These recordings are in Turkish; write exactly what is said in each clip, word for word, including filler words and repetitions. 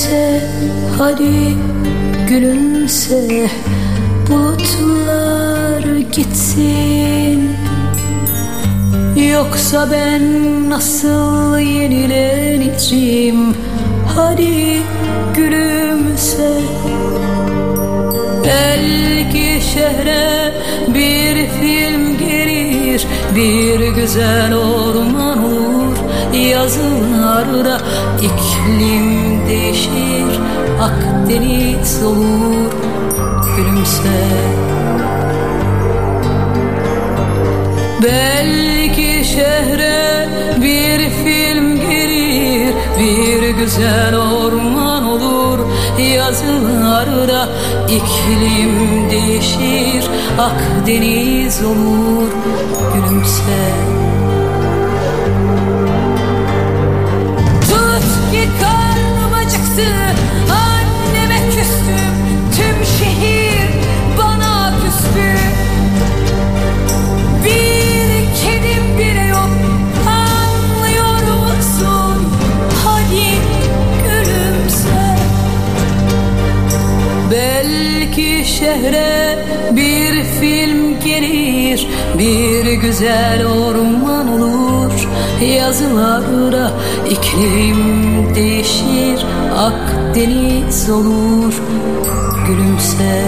gülümse, hadi gülümse, bulutlar gitsin. Yoksa ben nasıl yenileneceğim? Hadi gülümse. Belki şehre bir film gelir, bir güzel orman olur. Yazılarda iklim değişir, Akdeniz olur. Gülümse. Belki şehre bir film gelir, bir güzel orman olur. Yazılarda iklim değişir, Akdeniz olur. Gülümse. Tut ki karnım acıktı, anneme küstüm, tüm şehir bana küstü. Belki şehre bir film gelir, bir güzel orman olur. Yazılarda iklim değişir, Akdeniz olur. Gülümse.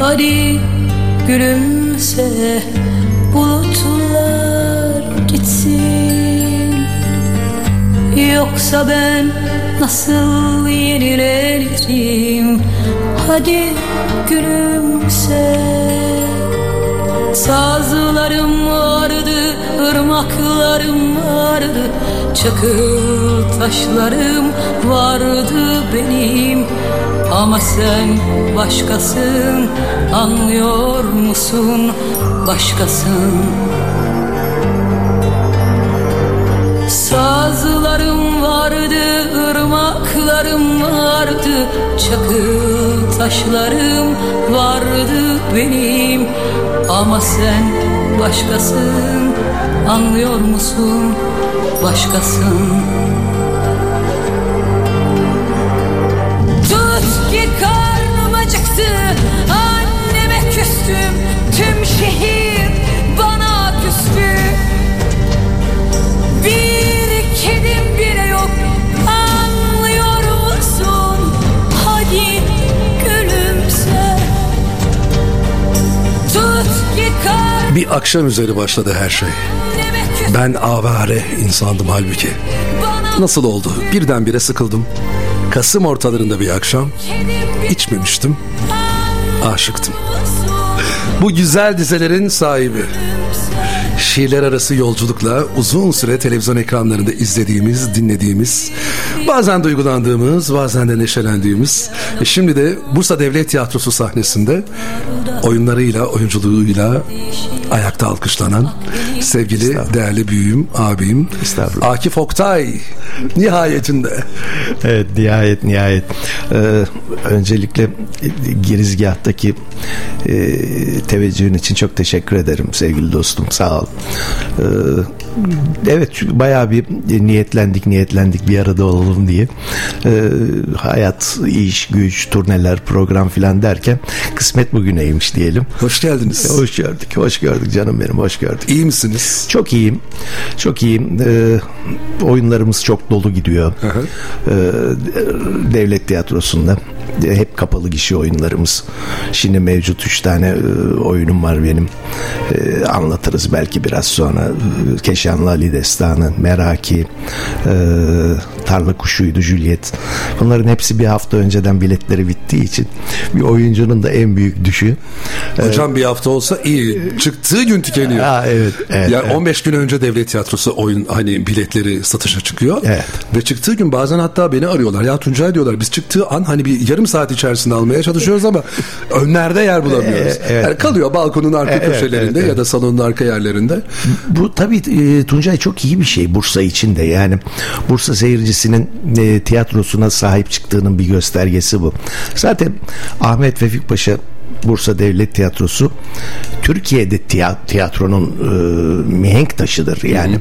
Hadi gülümse, bulutlar gitsin. Yoksa ben nasıl yenilenirim? Hadi gülümse. Sazlarım vardı, ırmaklarım vardı, çakıl taşlarım vardı benim. Ama sen başkasın, anlıyor musun? Başkasın. Sazlarım vardı, ırmaklarım vardı, çakıl taşlarım vardı benim. Ama sen başkasın, anlıyor musun? Başkasın. Anneme küstüm, tüm şehir bana küstü. Bir kedim bile yok, anlıyor musun? Hadi gülümse. Tut ki kar... Bir akşam üzeri başladı her şey. Ben avare insandım halbuki. Nasıl oldu? Birdenbire sıkıldım. Kasım ortalarında bir akşam, içmemiştim, aşıktım. Bu güzel dizelerin sahibi, şiirler arası yolculukla uzun süre televizyon ekranlarında izlediğimiz, dinlediğimiz, bazen duygulandığımız, bazen de neşelendiğimiz, şimdi de Bursa Devlet Tiyatrosu sahnesinde oyunlarıyla, oyunculuğuyla ayakta alkışlanan sevgili, değerli büyüğüm, abim Akif Oktay nihayetinde. Evet, nihayet nihayet. Ee, öncelikle girizgahtaki e, teveccühün için çok teşekkür ederim sevgili dostum, sağ ol. Ee, evet, çünkü bayağı bir niyetlendik niyetlendik bir arada olalım diye. Ee, hayat, iş, güç, turneler, program filan derken kısmet bugüneymiş diyelim. Hoş geldiniz. Hoş gördük, hoş gördük canım benim, hoş gördük. İyi misiniz? Çok iyiyim, çok iyiyim. Ee, oyunlarımız çok dolu gidiyor. Ee, Devlet Tiyatrosu'nda hep kapalı gişe oyunlarımız. Şimdi mevcut üç tane oyunum var benim. Ee, anlatırız belki biraz sonra. Keşanlı Ali Destanı, Meraki, e, tarla kuşuydu, Juliet. Bunların hepsi bir hafta önceden biletleri bittiği için bir oyuncunun da en büyük düşü. Hocam ee, bir hafta olsa iyi. Çıktığı gün tükeniyor. Ha, evet, evet, yani evet. on beş gün önce Devlet Tiyatrosu oyun hani biletleri satışa çıkıyor. Evet. Ve çıktığı gün bazen hatta beni arıyorlar. Ya Tuncay diyorlar, biz çıktığı an hani bir yarım saat içerisinde almaya çalışıyoruz ama önlerde yer bulamıyoruz. Ee, evet. Yani kalıyor balkonun arka evet, köşelerinde evet, evet. ya da salonun arka yerlerinde. Bu tabii e, Tuncay çok iyi bir şey Bursa için de. Yani Bursa seyircisinin e, tiyatrosuna sahip çıktığının bir göstergesi bu. Zaten Ahmet Vefik Paşa Bursa Devlet Tiyatrosu Türkiye'de tiyatronun e, mihenk taşıdır. Yani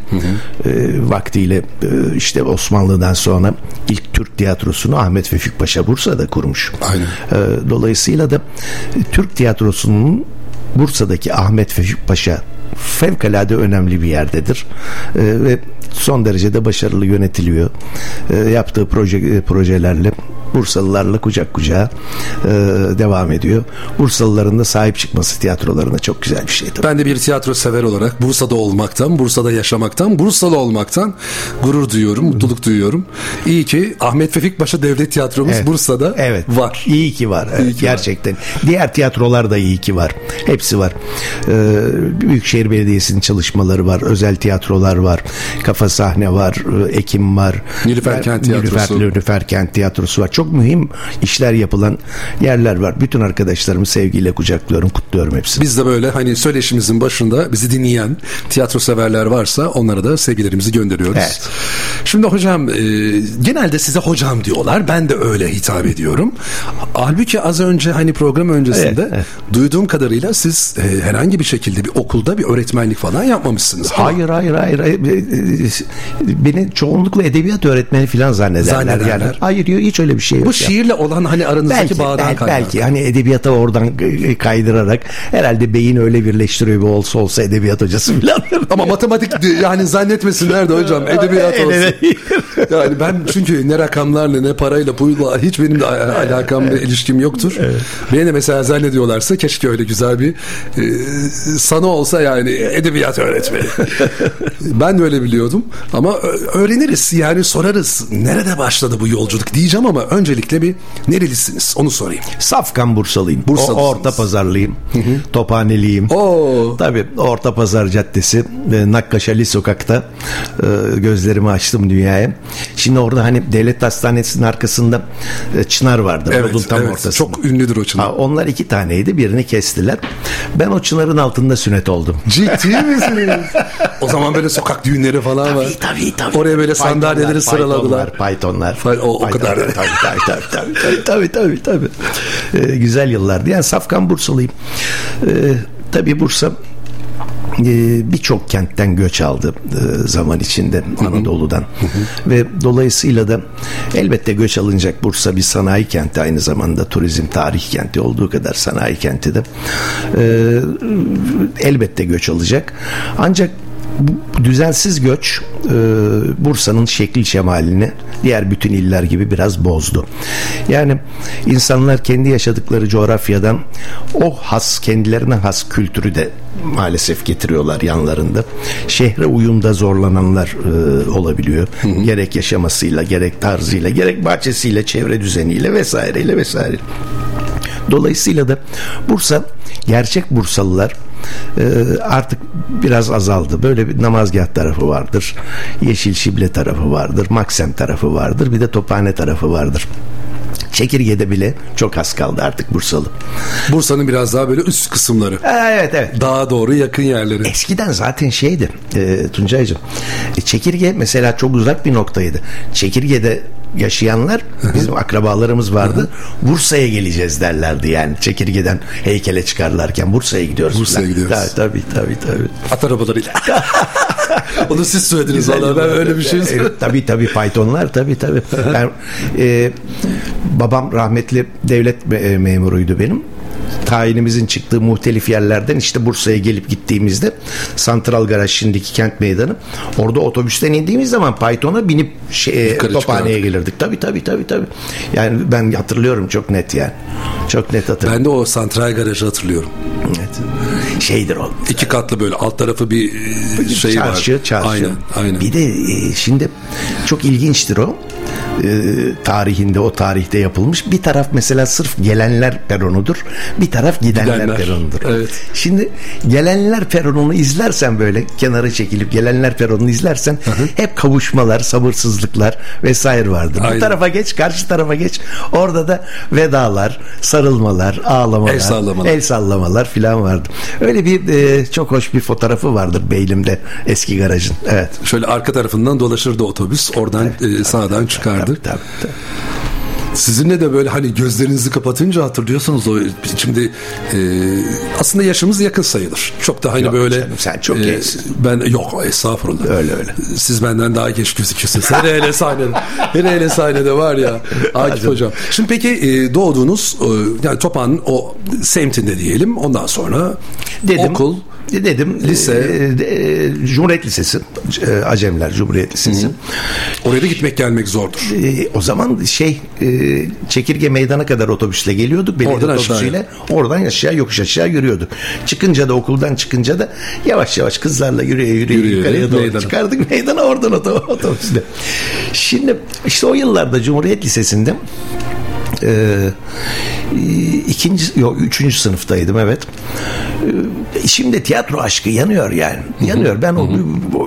e, vaktiyle e, işte Osmanlı'dan sonra ilk Türk tiyatrosunu Ahmet Vefik Paşa Bursa'da kurmuş. Aynen. E, dolayısıyla da e, Türk tiyatrosunun Bursa'daki Ahmet Vefik Paşa fevkalade önemli bir yerdedir. E, ve son derece de başarılı yönetiliyor. E, yaptığı proje, projelerle Bursalılarla kucak kucağa e, devam ediyor. Bursalıların da sahip çıkması tiyatrolarına çok güzel bir şeydir. Ben de bir tiyatro sever olarak Bursa'da olmaktan, Bursa'da yaşamaktan, Bursalı olmaktan gurur duyuyorum, mutluluk duyuyorum. İyi ki Ahmet Vefik Paşa Devlet Tiyatromuz evet. Bursa'da evet. var. İyi ki var. Evet, iyi ki gerçekten. Var. Diğer tiyatrolar da iyi ki var. Hepsi var. Ee, Büyükşehir Belediyesi'nin çalışmaları var. Özel tiyatrolar var. Kafa Sahne var. Ekim var. Nilüferkent Tiyatrosu. Nilüferkent Tiyatrosu var. Çok mühim işler yapılan yerler var. Bütün arkadaşlarımı sevgiyle kucaklıyorum, kutluyorum hepsini. Biz de böyle hani söyleşimizin başında bizi dinleyen tiyatro severler varsa onlara da sevgilerimizi gönderiyoruz. Evet. Şimdi hocam e, genelde size hocam diyorlar. Ben de öyle hitap ediyorum. Halbuki az önce hani program öncesinde evet, evet. duyduğum kadarıyla siz e, herhangi bir şekilde bir okulda bir öğretmenlik falan yapmamışsınız. Hayır, hayır, hayır, hayır. Beni çoğunlukla edebiyat öğretmeni falan zannederler. zannederler. Yani. Hayır diyor, hiç öyle bir şey. Bu şiirle ya. Olan hani aranızdaki belki, bağdan kaynaklı. Belki hani edebiyata oradan kaydırarak herhalde beyin öyle birleştiriyor, bir olsa olsa edebiyat hocası falan. Ama matematik yani zannetmesinler de hocam edebiyat olsun. Yani ben çünkü ne rakamlarla ne parayla puyla hiç benim de alakam ve ilişkim yoktur. Evet. Beni de mesela zannediyorlarsa keşke öyle güzel bir e, sana olsa yani edebiyat öğretmeni. Ben de öyle biliyordum ama öğreniriz yani, sorarız nerede başladı bu yolculuk diyeceğim ama öncelikle bir nerelisiniz onu sorayım. Safkan Bursalıyım. Bursalısınız. O, Orta Pazarlıyım. Hı hı. Tophaneliyim. Oo. Tabii Orta Pazar Caddesi, Nakkaş Ali sokakta e, gözlerimi açtım dünyaya. Şimdi orada hani Devlet Hastanesi'nin arkasında e, çınar vardı. Evet, Anadolu tam evet. ortasında. Çok ünlüdür o çınar. Ha, onlar iki taneydi, birini kestiler. Ben o çınarın altında sünnet oldum. Ciddi misiniz? O zaman böyle sokak düğünleri falan tabii, var. Tabii tabii. Oraya böyle Pythonlar, sandalyeleri sıraladılar. Pythonlar. Pythonlar. O, o kadar. Tabii tabii tabii tabii tabii tabii, tabii. Ee, güzel yıllardı. Yani Safkan Bursalıyım. Ee, tabii Bursa birçok kentten göç aldı zaman içinde Anadolu'dan. Hı hı. Ve dolayısıyla da elbette göç alınacak. Bursa bir sanayi kenti, aynı zamanda turizm, tarih kenti olduğu kadar sanayi kenti de elbette göç alacak. Ancak düzensiz göç e, Bursa'nın şekli şemalini diğer bütün iller gibi biraz bozdu. Yani insanlar kendi yaşadıkları coğrafyadan o has, kendilerine has kültürü de maalesef getiriyorlar yanlarında. Şehre uyumda zorlananlar e, olabiliyor. Hı hı. Gerek yaşamasıyla, gerek tarzıyla, gerek bahçesiyle, çevre düzeniyle vesaireyle vesaire. Dolayısıyla da Bursa, gerçek Bursalılar artık biraz azaldı. Böyle bir namazgah tarafı vardır, Yeşil Şible tarafı vardır, Maksem tarafı vardır, bir de Tophane tarafı vardır. Çekirge'de bile çok az kaldı artık Bursalı. Bursa'nın biraz daha böyle üst kısımları. Evet evet. Dağa doğru yakın yerleri. Eskiden zaten şeydi e, Tuncay'cığım. E, Çekirge mesela çok uzak bir noktaydı. Çekirge'de yaşayanlar, bizim akrabalarımız vardı. Bursa'ya geleceğiz derlerdi yani. Çekirge'den heykele çıkarlarken Bursa'ya gidiyoruz. Bursa'ya gidiyoruz. Tabii tabii tabii. At arabalarıyla. Onu siz söylediniz valla, ben öyle bir şey söyledim. Tabii tabii Pythonlar tabii tabii. Ben, e, babam rahmetli devlet me- memuruydu benim. Tayinimizin çıktığı muhtelif yerlerden işte Bursa'ya gelip gittiğimizde Santral Garaj, şimdiki Kent Meydanı, orada otobüsten indiğimiz zaman Python'a binip şey, Tophane'ye gelirdik. Tabii tabii tabii tabii. Yani ben hatırlıyorum çok net yani. Çok net hatırlıyorum. Ben de o Santral Garaj'ı hatırlıyorum. Evet. Şeydir o. İki katlı böyle alt tarafı bir şey çarşı, var. Çarşı çarşı. Aynen aynen. Bir de şimdi Çok ilginçtir o. E, tarihinde o tarihte yapılmış. Bir taraf mesela sırf gelenler peronudur. Bir taraf gidenler, gidenler. peronudur. Evet. Şimdi gelenler peronunu izlersen böyle kenara çekilip gelenler peronunu izlersen hı hı. hep kavuşmalar, sabırsızlıklar vesaire vardır. Aynen. Bu tarafa geç, karşı tarafa geç. Orada da vedalar, sarılmalar, ağlamalar, el sallamalar, el sallamalar filan vardı. Öyle bir e, çok hoş bir fotoğrafı vardır Beylim'de eski garajın. Evet. Şöyle arka tarafından dolaşırdı otobüs. Oradan evet, e, sağdan evet, çıkardı. Evet. Tabii, tabii, tabii. Sizinle de böyle hani gözlerinizi kapatınca hatırlıyorsunuz o şimdi e, aslında yaşımız yakın sayılır. Çok da hani yok, böyle canım, sen çok e, ben yok estağfurullah. Öyle öyle. Siz benden daha geç gözüküyorsunuz. Hele hele sahnede. Hele hele sahnede var ya Akif hocam. Şimdi peki e, doğduğunuz e, yani Tophan'ın o semtinde diyelim. Ondan sonra dedim, okul dedim lise e, e, Cumhuriyet Lisesi e, Acemler Cumhuriyet Lisesi. Hı. Oraya da gitmek gelmek zordur. E, o zaman şey e, Çekirge Meydanı'na kadar otobüsle geliyorduk. Belediye oradan otobüsüyle aşağıya. Oradan aşağı yokuş aşağı yürüyorduk. Çıkınca da okuldan çıkınca da yavaş yavaş kızlarla yürüye yürüye, yürüye yukarıya doğru meydana. Çıkardık meydana oradan otobüsle. Şimdi işte o yıllarda Cumhuriyet Lisesi'nde Ee, ikinci yok üçüncü sınıftaydım evet. Ee, şimdi tiyatro aşkı yanıyor yani. Yanıyor. Ben o,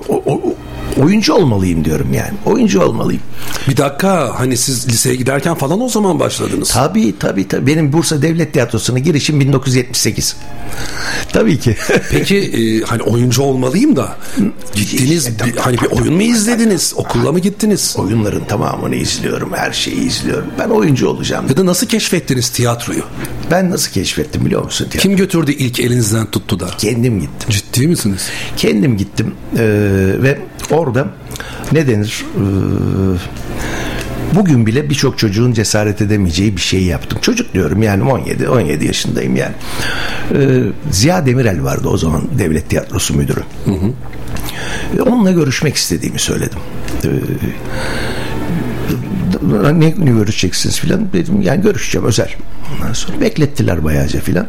o, o oyuncu olmalıyım diyorum yani. Oyuncu olmalıyım. Bir dakika hani siz liseye giderken falan o zaman başladınız. Tabii tabii tabii. Benim Bursa Devlet Tiyatrosu'na girişim bin dokuz yüz yetmiş sekiz. Tabii ki. Peki e, hani oyuncu olmalıyım da gittiniz e, bir, hani bir oyun mu izlediniz? Okula mı gittiniz? Oyunların tamamını izliyorum. Her şeyi izliyorum. Ben oyuncu olacağım. Ya da nasıl keşfettiniz tiyatroyu? Ben nasıl keşfettim biliyor musun? Tiyatroyu? Kim götürdü ilk elinizden tuttu da? Kendim gittim. Ciddi misiniz? Kendim gittim ee, ve orada ne denir? Ee, bugün bile birçok çocuğun cesaret edemeyeceği bir şey yaptım. Çocuk diyorum yani on yedi on yedi yaşındayım yani. Ee, Ziya Demirel vardı o zaman Devlet Tiyatrosu müdürü. Hı hı. Ee, onunla görüşmek istediğimi söyledim. Ee, Ne, ne görüşeceksiniz filan dedim yani görüşeceğim özel. Ondan sonra beklettiler bayağıca filan.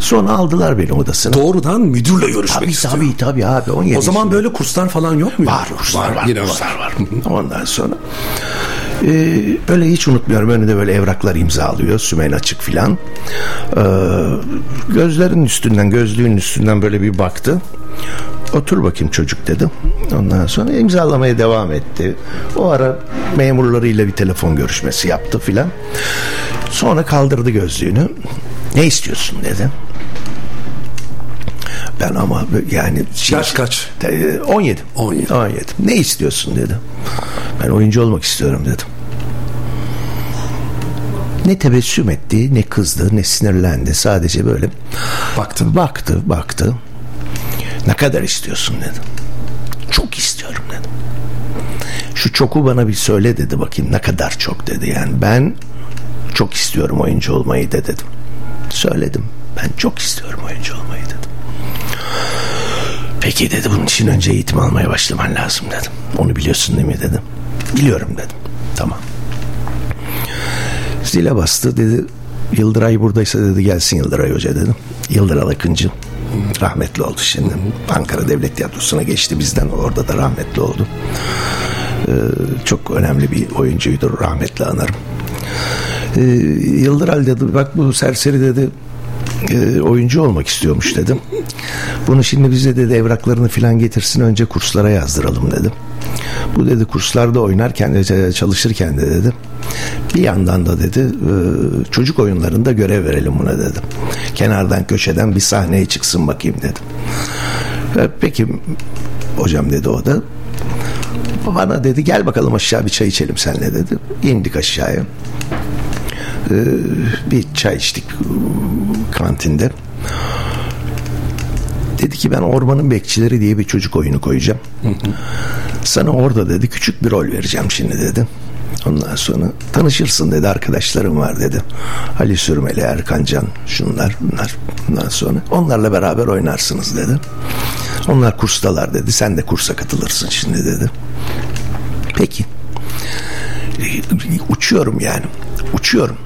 Sonra aldılar beni odasına. Doğrudan müdürle görüşmek tabii, istiyor. Tabii tabii abi. on yedi o zaman yaşında. Böyle kurslar falan yok mu? Var kurslar var. Var yine kurslar var. var. Ondan sonra e, böyle hiç unutmuyorum önünde böyle evraklar imzalıyor. Sümen açık filan. E, gözlerin üstünden gözlüğün üstünden böyle bir baktı. Otur bakayım çocuk dedi. Ondan sonra imzalamaya devam etti. O ara memurlarıyla bir telefon görüşmesi yaptı filan. Sonra kaldırdı gözlüğünü. Ne istiyorsun dedi. Ben ama yani yaş kaç? on yedi. on yedi. on yedi. Ne istiyorsun dedi. Ben oyuncu olmak istiyorum dedim. Ne tebessüm etti, ne kızdı, ne sinirlendi. Sadece böyle baktı, baktı, baktı. Ne kadar istiyorsun dedim. Çok istiyorum dedim. Şu çoku bana bir söyle dedi bakayım ne kadar çok dedi yani ben çok istiyorum oyuncu olmayı de dedim. Söyledim ben çok istiyorum oyuncu olmayı dedim. Peki dedi bunun için önce eğitim almaya başlaman lazım dedim. Onu biliyorsun değil mi dedim. Biliyorum dedim. Tamam. Zile bastı dedi Yıldıray buradaysa dedi gelsin Yıldıray Hoca dedim. Yıldıray Akıncı. Rahmetli oldu şimdi. Ankara Devlet Tiyatrosu'na geçti bizden. Orada da rahmetli oldu. Ee, çok önemli bir oyuncuydu. Rahmetli anarım. Ee, Yıldıral dedi bak bu serseri dedi e, oyuncu olmak istiyormuş dedim. Bunu şimdi bize dedi evraklarını filan getirsin önce kurslara yazdıralım dedim. Bu dedi kurslarda oynarken çalışırken de dedi bir yandan da dedi çocuk oyunlarında görev verelim buna dedim. Kenardan köşeden bir sahneye çıksın bakayım dedim. Peki hocam dedi o da bana dedi gel bakalım aşağı bir çay içelim seninle dedi. İndik aşağıya. Bir çay içtik kantinde. Dedi ki ben Ormanın Bekçileri diye bir çocuk oyunu koyacağım. Hı hı. Sana orada dedi küçük bir rol vereceğim şimdi dedi. Ondan sonra tanışırsın dedi arkadaşlarım var dedi. Ali Sürmeli, Erkan Can şunlar bunlar. Ondan sonra onlarla beraber oynarsınız dedi. Onlar kurstalar dedi. Sen de kursa katılırsın şimdi dedi. Peki. Uçuyorum yani. Uçuyorum.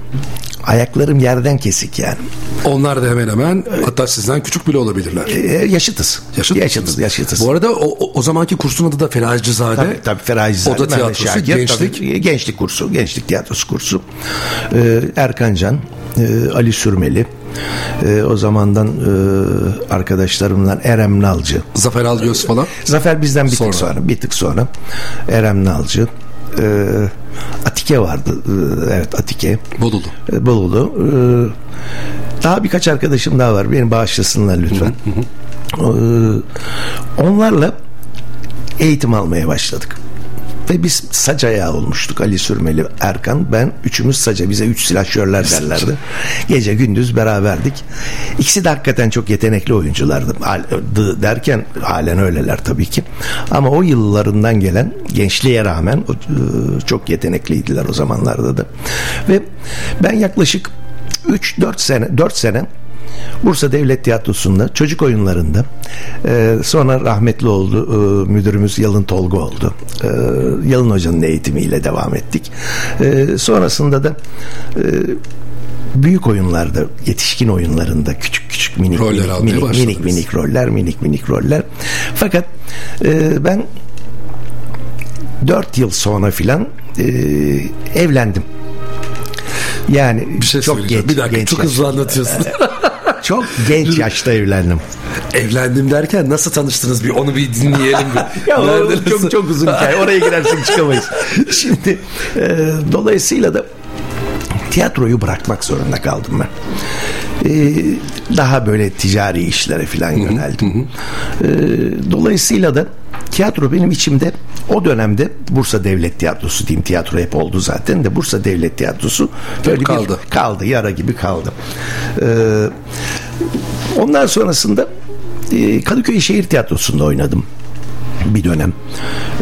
ayaklarım yerden kesik yani. Onlar da hemen hemen hatta sizden küçük bile olabilirler. Ee, yaşıtız. Yaşıt yaşıtız. Yaşıtız. Bu arada o, o zamanki kursun adı da Feracizade. Tabii, tabii Feracizade. O da tiyatrosu, şarkı, gençlik. Tabii, gençlik kursu, gençlik tiyatrosu kursu. Ee, Erkan Can, e, Ali Sürmeli. Ee, o zamandan e, arkadaşlarımdan Erem Nalcı, Zafer Algöz falan. Zafer bizden bir sonra. tık sonra, bir tık sonra. Erem Nalcı, e, Atike vardı, e, evet Atike. Bolulu. E, Bolulu. E, daha birkaç arkadaşım daha var. Beni bağışlasınlar lütfen. Hı hı hı. E, onlarla eğitim almaya başladık. Ve biz sac ayağı olmuştuk. Ali Sürmeli, Erkan, ben, üçümüz saca. Bize üç silahşörler derlerdi. Gece gündüz beraberdik. İkisi de hakikaten çok yetenekli oyunculardı. Derken halen öyleler tabii ki. Ama o yıllarından gelen gençliğe rağmen çok yetenekliydiler o zamanlarda da. Ve ben yaklaşık üç dört sene dört sene Bursa Devlet Tiyatrosu'nda çocuk oyunlarında, e, sonra rahmetli oldu e, müdürümüz Yalın Tolga oldu. E, Yalın Hoca'nın eğitimiyle devam ettik. E, sonrasında da e, büyük oyunlarda, yetişkin oyunlarında küçük küçük minik minik minik, minik minik roller, minik minik roller. Fakat e, ben dört yıl sonra filan e, evlendim. Yani bir şey çok genç, bir dakika, genç çok hızlı anlatıyorsun. Çok genç yaşta evlendim. Evlendim derken nasıl tanıştınız, bir onu bir dinleyelim. Bir. Ya oğlum, çok çok uzun hikaye. Oraya girersek çıkamayız. Şimdi e, dolayısıyla da tiyatroyu bırakmak zorunda kaldım ben. E, daha böyle ticari işlere falan yöneldim. E, dolayısıyla da tiyatro benim içimde o dönemde, Bursa Devlet Tiyatrosu diyeyim, tiyatro hep oldu zaten de Bursa Devlet Tiyatrosu böyle kaldı. Bir kaldı, yara gibi kaldı. Ee, ondan sonrasında Kadıköy Şehir Tiyatrosu'nda oynadım bir dönem.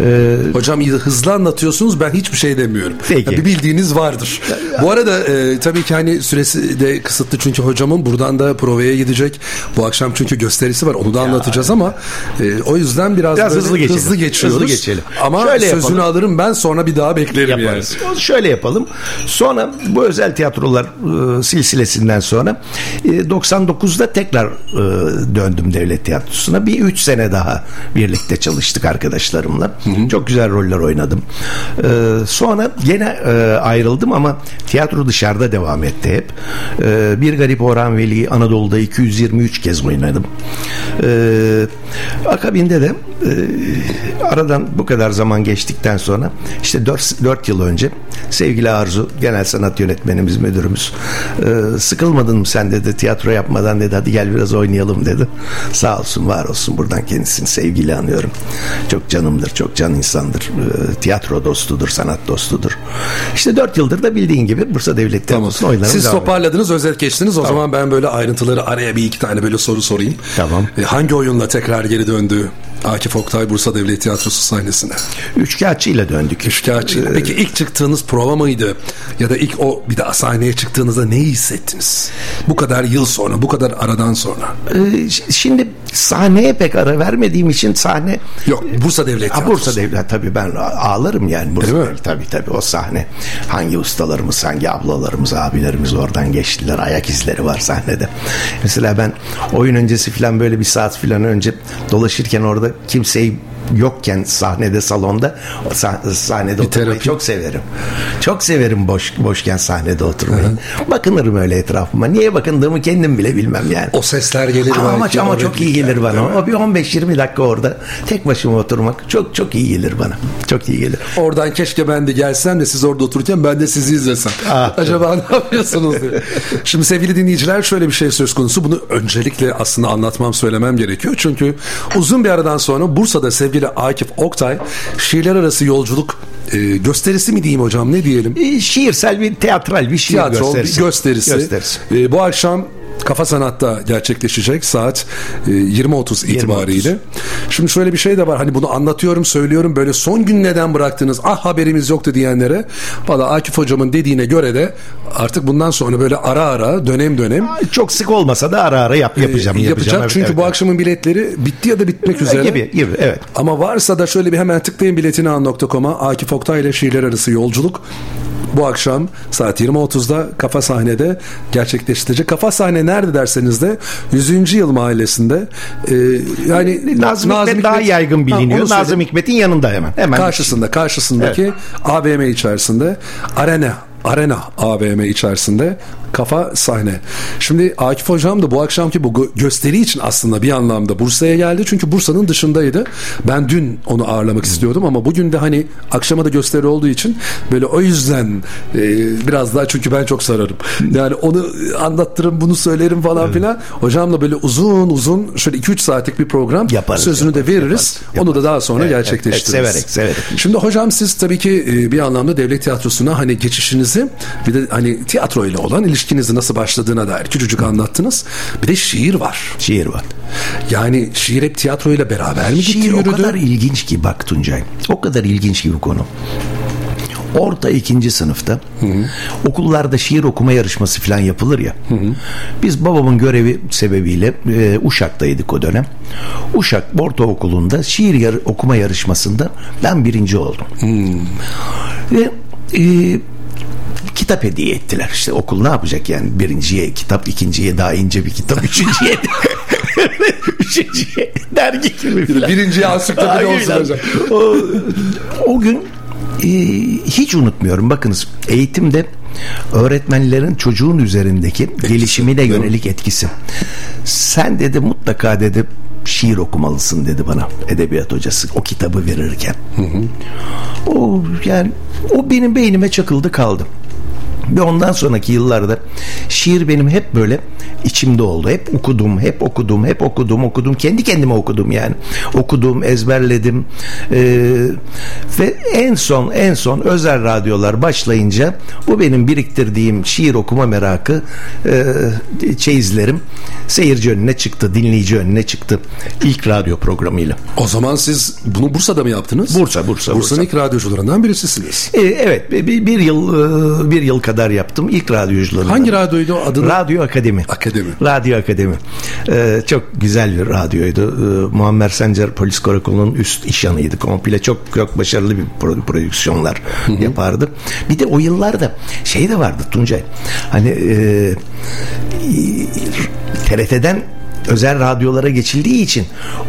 Ee, Hocam hızlı anlatıyorsunuz, ben hiçbir şey demiyorum. Peki. Bir bildiğiniz vardır. Bu arada e, tabii ki hani süresi de kısıtlı çünkü hocamın buradan da provaya gidecek. Bu akşam çünkü gösterisi var, onu da anlatacağız ya, ama e, o yüzden biraz, biraz hızlı, hızlı, geçelim. hızlı geçiyoruz. Hızlı geçelim. Ama şöyle sözünü yapalım. Alırım ben, sonra bir daha beklerim yaparız. Yani. Şöyle yapalım. Sonra bu özel tiyatrolar e, silsilesinden sonra e, doksan dokuzda tekrar e, döndüm Devlet Tiyatrosu'na. Bir üç sene daha birlikte çalıştık arkadaşlarımla. Hı hı. Çok güzel roller oynadım. Ee, sonra gene e, ayrıldım ama tiyatro dışarıda devam etti hep. Ee, bir garip Orhan Veli'yi Anadolu'da iki yüz yirmi üç kez oynadım. Ee, akabinde de e, aradan bu kadar zaman geçtikten sonra işte dört, dört yıl önce sevgili Arzu, genel sanat yönetmenimiz, müdürümüz, e, sıkılmadın mı sen dedi tiyatro yapmadan dedi, hadi gel biraz oynayalım dedi. Sağ olsun, var olsun, buradan kendisini sevgiyle anıyorum. Çok canımdır, çok can insandır. E, tiyatro dostudur, sanat dostudur. İşte dört yıldır da bildiğin gibi Bursa Devlet Tiyatrosu'nda oynadım. Siz toparladınız, özet geçtiniz. Tamam. O zaman ben böyle ayrıntıları araya bir iki tane böyle soru sorayım. Tamam. E, hangi oyunla tekrar geri döndü Akif Oktay Bursa Devlet Tiyatrosu sahnesine? Üçkağıtçı ile döndük. Üçkağıtçı. Ee, Peki ilk çıktığınız prova mıydı? Ya da ilk o bir daha sahneye çıktığınızda neyi hissettiniz? Bu kadar yıl sonra, bu kadar aradan sonra. E, şimdi sahneye pek ara vermediğim için sahne... Yok, Bursa Devlet Tiyatrosu. Bursa Devlet, tabii ben ağlarım yani. Bursa Devlet, tabii tabii o sahne. Hangi ustalarımız, hangi ablalarımız, abilerimiz oradan geçtiler. Ayak izleri var sahnede. Mesela ben oyun öncesi falan böyle bir saat falan önce dolaşırken orada kimseyi yokken sahnede, salonda, sahnede oturmayı çok severim. Çok severim boş boşken sahnede oturmayı. Hı-hı. Bakınırım öyle etrafıma. Niye bakındığımı kendim bile bilmem yani. O sesler gelir ama ama çok, çok iyi gelir bana. O bir on beş yirmi dakika orada tek başıma oturmak çok çok iyi gelir bana. Çok iyi gelir. Oradan keşke ben de gelsem de siz orada otururken ben de sizi izlesem. Ah, acaba ne yapıyorsunuz diye. Şimdi sevgili dinleyiciler, şöyle bir şey söz konusu. Bunu öncelikle aslında anlatmam, söylemem gerekiyor. Çünkü uzun bir aradan sonra Bursa'da sevgili Akif Oktay Şiirler Arası Yolculuk e, gösterisi mi diyeyim hocam, ne diyelim? E, şiirsel bir, teatral bir şiir Tiyatro, gösterisi. Bir gösterisi. gösterisi. E, bu akşam Kafa Sanat'ta gerçekleşecek saat yirmi otuz itibariyle. yirmi otuz. Şimdi şöyle bir şey de var. Hani bunu anlatıyorum, söylüyorum. Böyle son gün neden bıraktınız? Ah, haberimiz yoktu diyenlere. Valla Akif hocamın dediğine göre de artık bundan sonra böyle ara ara, dönem dönem. Çok sık olmasa da ara ara yap, yapacağım. E, yapacağım. yapacağım. Evet, çünkü evet, bu evet. Akşamın biletleri bitti ya da bitmek üzere. Gibi, gibi, evet. Ama varsa da şöyle bir hemen tıklayın biletini an nokta com'a. Akif Oktay ile Şiirler Arası Yolculuk. bu akşam saat yirmi otuzda Kafa Sahne'de gerçekleştirecek. Kafa Sahne nerede derseniz de yüzüncü. Yıl Mahallesi'nde e, yani Nazım, Nazım Hikmet daha yaygın biliniyor. Ha, Nazım Hikmet'in yanında hemen. hemen Karşısında, karşısındaki evet. A V M içerisinde Arena Arena A V M içerisinde Kafa Sahne. Şimdi Akif Hocam da bu akşamki bu gösteri için aslında bir anlamda Bursa'ya geldi. Çünkü Bursa'nın dışındaydı. Ben dün onu ağırlamak istiyordum ama bugün de hani akşama da gösteri olduğu için böyle o yüzden e, biraz daha, çünkü ben çok sararım. Yani onu anlattırım, bunu söylerim falan evet. filan. Hocamla böyle uzun uzun şöyle iki üç saatlik bir program yaparız, sözünü yaparız, de veririz. Yaparız, yaparız. Onu da daha sonra evet, gerçekleştiririz. Evet, severek, severek. Şimdi hocam siz tabii ki bir anlamda devlet tiyatrosuna hani geçişinizi, bir de hani tiyatro ile olan ilişkiniz İlişkinizi nasıl başladığına dair küçücük anlattınız. Bir de şiir var. Şiir var. Yani şiir hep tiyatroyla beraber mi gitti, yürüdü? Şiir o kadar ilginç ki bak Tuncay. O kadar ilginç ki bu konu. Orta ikinci sınıfta Hı-hı. okullarda şiir okuma yarışması falan yapılır ya. Hı-hı. Biz babamın görevi sebebiyle e, Uşak'taydık o dönem. Uşak ortaokulunda şiir yar- okuma yarışmasında ben birinci oldum. Hı-hı. Ve e, kitap hediye ettiler. İşte okul ne yapacak yani? Birinciye kitap, ikinciye daha ince bir kitap, üçüncüye üçüncüye dergi gibi filan. Birinciye asıkta bile olsun hocam. O, o gün e, hiç unutmuyorum. Bakınız, eğitimde öğretmenlerin çocuğun üzerindeki etkisi, gelişimine yönelik etkisi. Sen dedi mutlaka dedi şiir okumalısın dedi bana edebiyat hocası o kitabı verirken. Hı hı. O yani o benim beynime çakıldı kaldı. Ve ondan sonraki yıllarda şiir benim hep böyle içimde oldu. Hep okudum, hep okudum, hep okudum, okudum. Kendi kendime okudum yani. Okudum, ezberledim. Ee, ve en son, en son özel radyolar başlayınca bu benim biriktirdiğim şiir okuma merakı e, çeyizlerim seyirci önüne çıktı, dinleyici önüne çıktı. İlk radyo programıyla. O zaman siz bunu Bursa'da mı yaptınız? Bursa, Bursa. Bursa'nın Bursa. ilk radyocularından birisisiniz. Ee, evet, bir, bir yıl bir yıl kadar yaptım. İlk radyocularından. Hangi radyoydu o adını? Radyo Akademi. Akademi. Radyo Akademi. Ee, çok güzel bir radyoydu. Ee, Muammer Sencer Polis Karakolu'nun üst iş yanıydı. Komple çok çok başarılı bir pro- prodüksiyonlar hı hı. yapardı. Bir de o yıllarda şey de vardı Tuncay. Hani e, T R T'den özel radyolara geçildiği için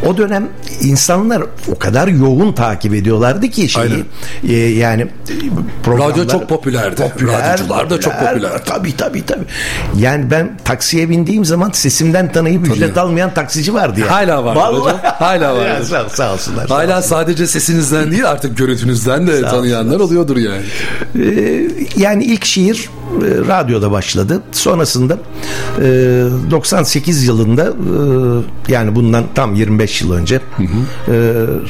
o dönem insanlar o kadar yoğun takip ediyorlardı ki şeyi. E, yani radyo çok popülerdi. Popüler, radyocular da çok popüler. Tabii tabii tabii. Yani ben taksiye bindiğim zaman sesimden tanıyıp ücret almayan taksici vardı yani. Hala var. Vallahi hala var. Yani sağ, sağ olsunlar. Sağ hala olsunlar. Sadece sesinizden değil artık görüntünüzden de sağ tanıyanlar olsunlar. Oluyordur yani. Ee, yani ilk şiir radyoda başladı. Sonrasında doksan sekiz yılında, yani bundan tam yirmi beş yıl önce hı hı.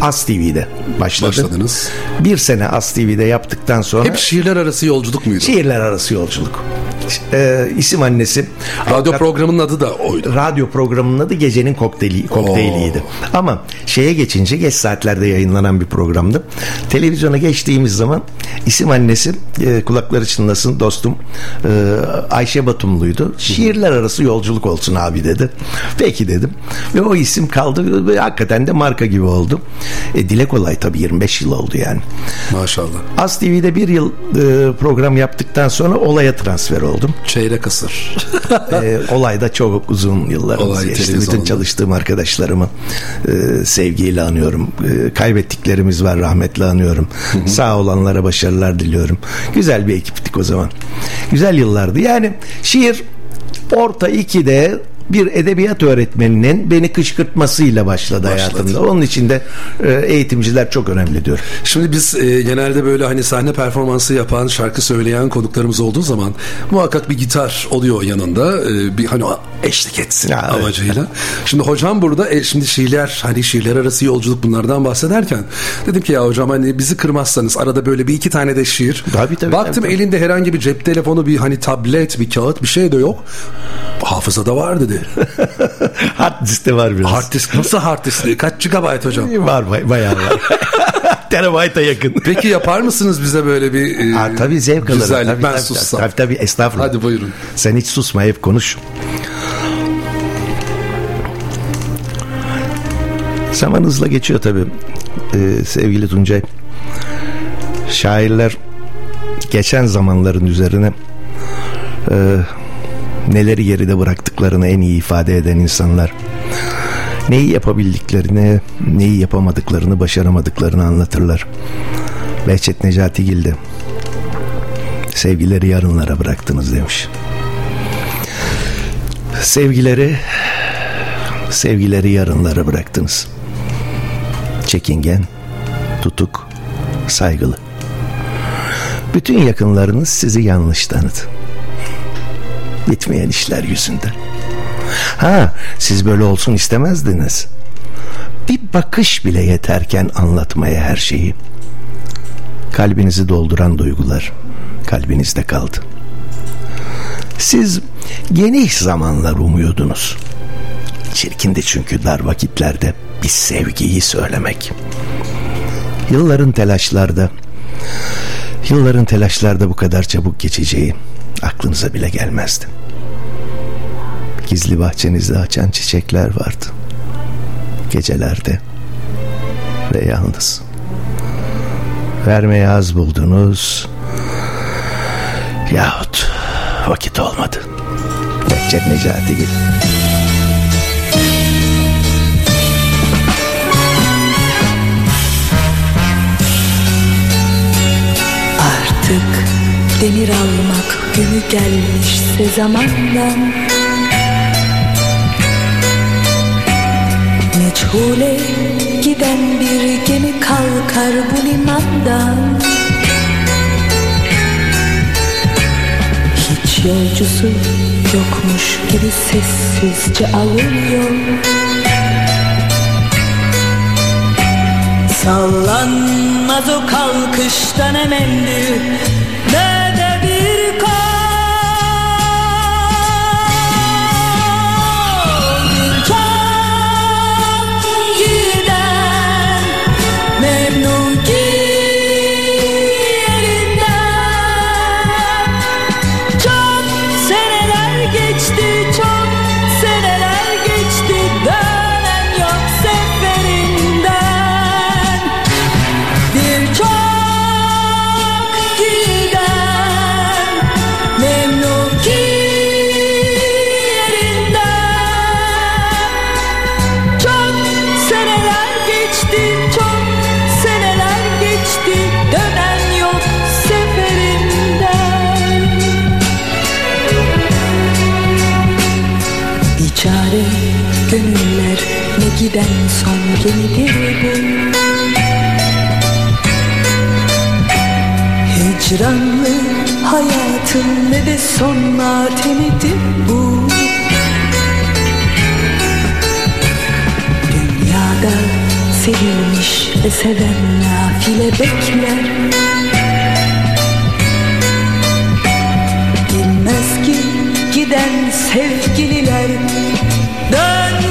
As T V'de başladı. Başladınız. Bir sene As T V'de yaptıktan sonra. Hep Şiirler Arası Yolculuk muydu? Şiirler Arası Yolculuk. E, isim annesi. Radyo avukat, programının adı da oydu. Radyo programının adı Gecenin Kokteyli, kokteyliydi. Oo. Ama şeye geçince, geç saatlerde yayınlanan bir programdı. Televizyona geçtiğimiz zaman isim annesi e, kulakları çınlasın dostum e, Ayşe Batumluydu. Şiirler Arası Yolculuk olsun abi dedi. Peki dedim. Ve o isim kaldı ve hakikaten de marka gibi oldu. E, dile kolay tabii, yirmi beş yıl oldu yani. Maşallah. As T V'de bir yıl e, program yaptıktan sonra olaya transfer oldu. Oldum. Çeyrek asır. e, olay da çok uzun yıllarımız geçti. Bütün çalıştığım arkadaşlarımı e, sevgiyle anıyorum. E, kaybettiklerimiz var, rahmetle anıyorum. Hı-hı. Sağ olanlara başarılar diliyorum. Güzel bir ekiptik o zaman. Güzel yıllardı. Yani şiir orta ikide bir edebiyat öğretmeninin beni kışkırtmasıyla başladı, başladı. hayatımda. Onun için de eğitimciler çok önemli diyor. Şimdi biz e, genelde böyle hani sahne performansı yapan, şarkı söyleyen konuklarımız olduğu zaman muhakkak bir gitar oluyor yanında. E, bir hani eşlik etsin ya, amacıyla. Evet. Şimdi hocam burada e, şimdi şiirler, hani şiirler arası yolculuk bunlardan bahsederken dedim ki ya hocam hani bizi kırmazsanız arada böyle bir iki tane de şiir. Tabii, tabii, baktım tabii, elinde herhangi bir cep telefonu, bir hani tablet, bir kağıt, bir şey de yok. Hafızada var dedi. Hard diskte var biraz. Hard disk nasıl hard disk? Kaç gigabayt hocam? Var bay, bayağı var. Terabayta yakın. Peki yapar mısınız bize böyle bir? E, Aa, tabii zevk alırım. Güzellik tabii, ben tabii, sussam. Tabii tabii estağfurullah. Hadi buyurun. Sen hiç susma, hep konuş. Zaman hızla geçiyor tabii. Ee, sevgili Tuncay. Şairler geçen zamanların üzerine e, neleri geride bıraktıklarını en iyi ifade eden insanlar. Neyi yapabildiklerini, neyi yapamadıklarını, başaramadıklarını anlatırlar. Mehmet Necati Gül de sevgileri yarınlara bıraktınız demiş. Sevgileri, sevgileri yarınlara bıraktınız. Çekingen, tutuk, saygılı. Bütün yakınlarınız sizi yanlış tanıdı. Bitmeyen işler yüzünden. Ha, siz böyle olsun istemezdiniz. Bir bakış bile yeterken anlatmaya her şeyi. Kalbinizi dolduran duygular kalbinizde kaldı. Siz geniş zamanlar umuyordunuz. Çirkindi çünkü dar vakitlerde bir sevgiyi söylemek. Yılların telaşlarda, yılların telaşlarda bu kadar çabuk geçeceği aklınıza bile gelmezdi. Gizli bahçenizde açan çiçekler vardı. Gecelerde ve yalnız. Vermeye az buldunuz yahut vakit olmadı. Mehmet Necati Gül. Artık demir almak günü gelmişse zamandan, meçhule giden bir gemi kalkar bu limandan. Hiç yolcusu yokmuş gibi sessizce alınıyor. Sallanmaz o kalkıştan emendir ne de bir kol. Uçan giden memnun giyinden. Çok seneler geçti, çok seneler geçti, dönem yok seferinden. Bir çok giden memnun giyinden. Çok seneler geçti, çok seneler geçti, dönem yok seferinden. Biçare gönüller ne giden son gemidir bu. Hicranlı hayatın ne de son matemidir bu. Dünyada sevilmiş ve seven nafile bekler. Bilmez ki giden sevgililer dönmeyecek.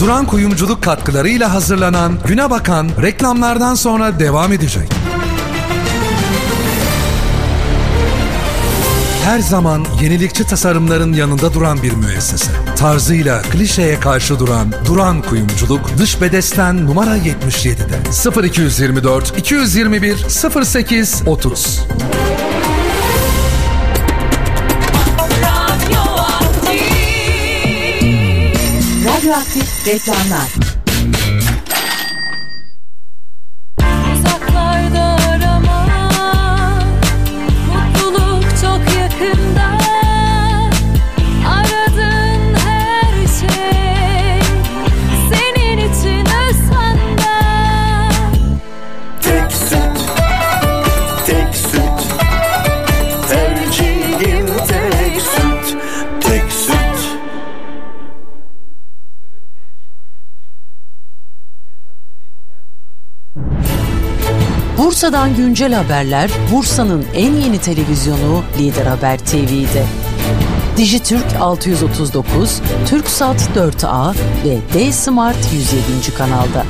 Duran Kuyumculuk katkılarıyla hazırlanan Güne Bakan reklamlardan sonra devam edecek. Her zaman yenilikçi tasarımların yanında duran bir müessese. Tarzıyla klişeye karşı duran Duran Kuyumculuk, Dış Bedesten numara yetmiş yedi'de. sıfır iki yüz yirmi dört iki yüz yirmi bir sıfır sekiz otuz. Radyoaktif reklamlar. Uzaklarda arama, mutluluk çok yakında. Aradığın her şey senin için özsanda. Tek süt, tek süt, tercihim tek süt, tek süt. Bursa'dan güncel haberler, Bursa'nın en yeni televizyonu Lider Haber T V'de. Dijitürk altı yüz otuz dokuz, Türksat dört A ve D-Smart yüz yedinci kanalda.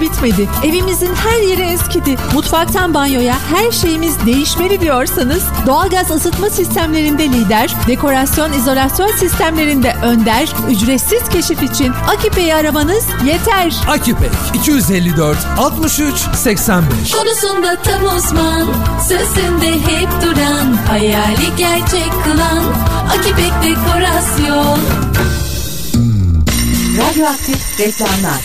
Bitmedi. Evimizin her yeri eskidi. Mutfaktan banyoya her şeyimiz değişmeli diyorsanız doğalgaz ısıtma sistemlerinde lider, dekorasyon izolasyon sistemlerinde önder, ücretsiz keşif için Akipek'i aramanız yeter. Akipek iki yüz elli dört altmış üç seksen beş. Konusunda tam uzman, sözünde hep duran, hayali gerçek kılan Akipek dekorasyon. Radyoaktif reklamlar.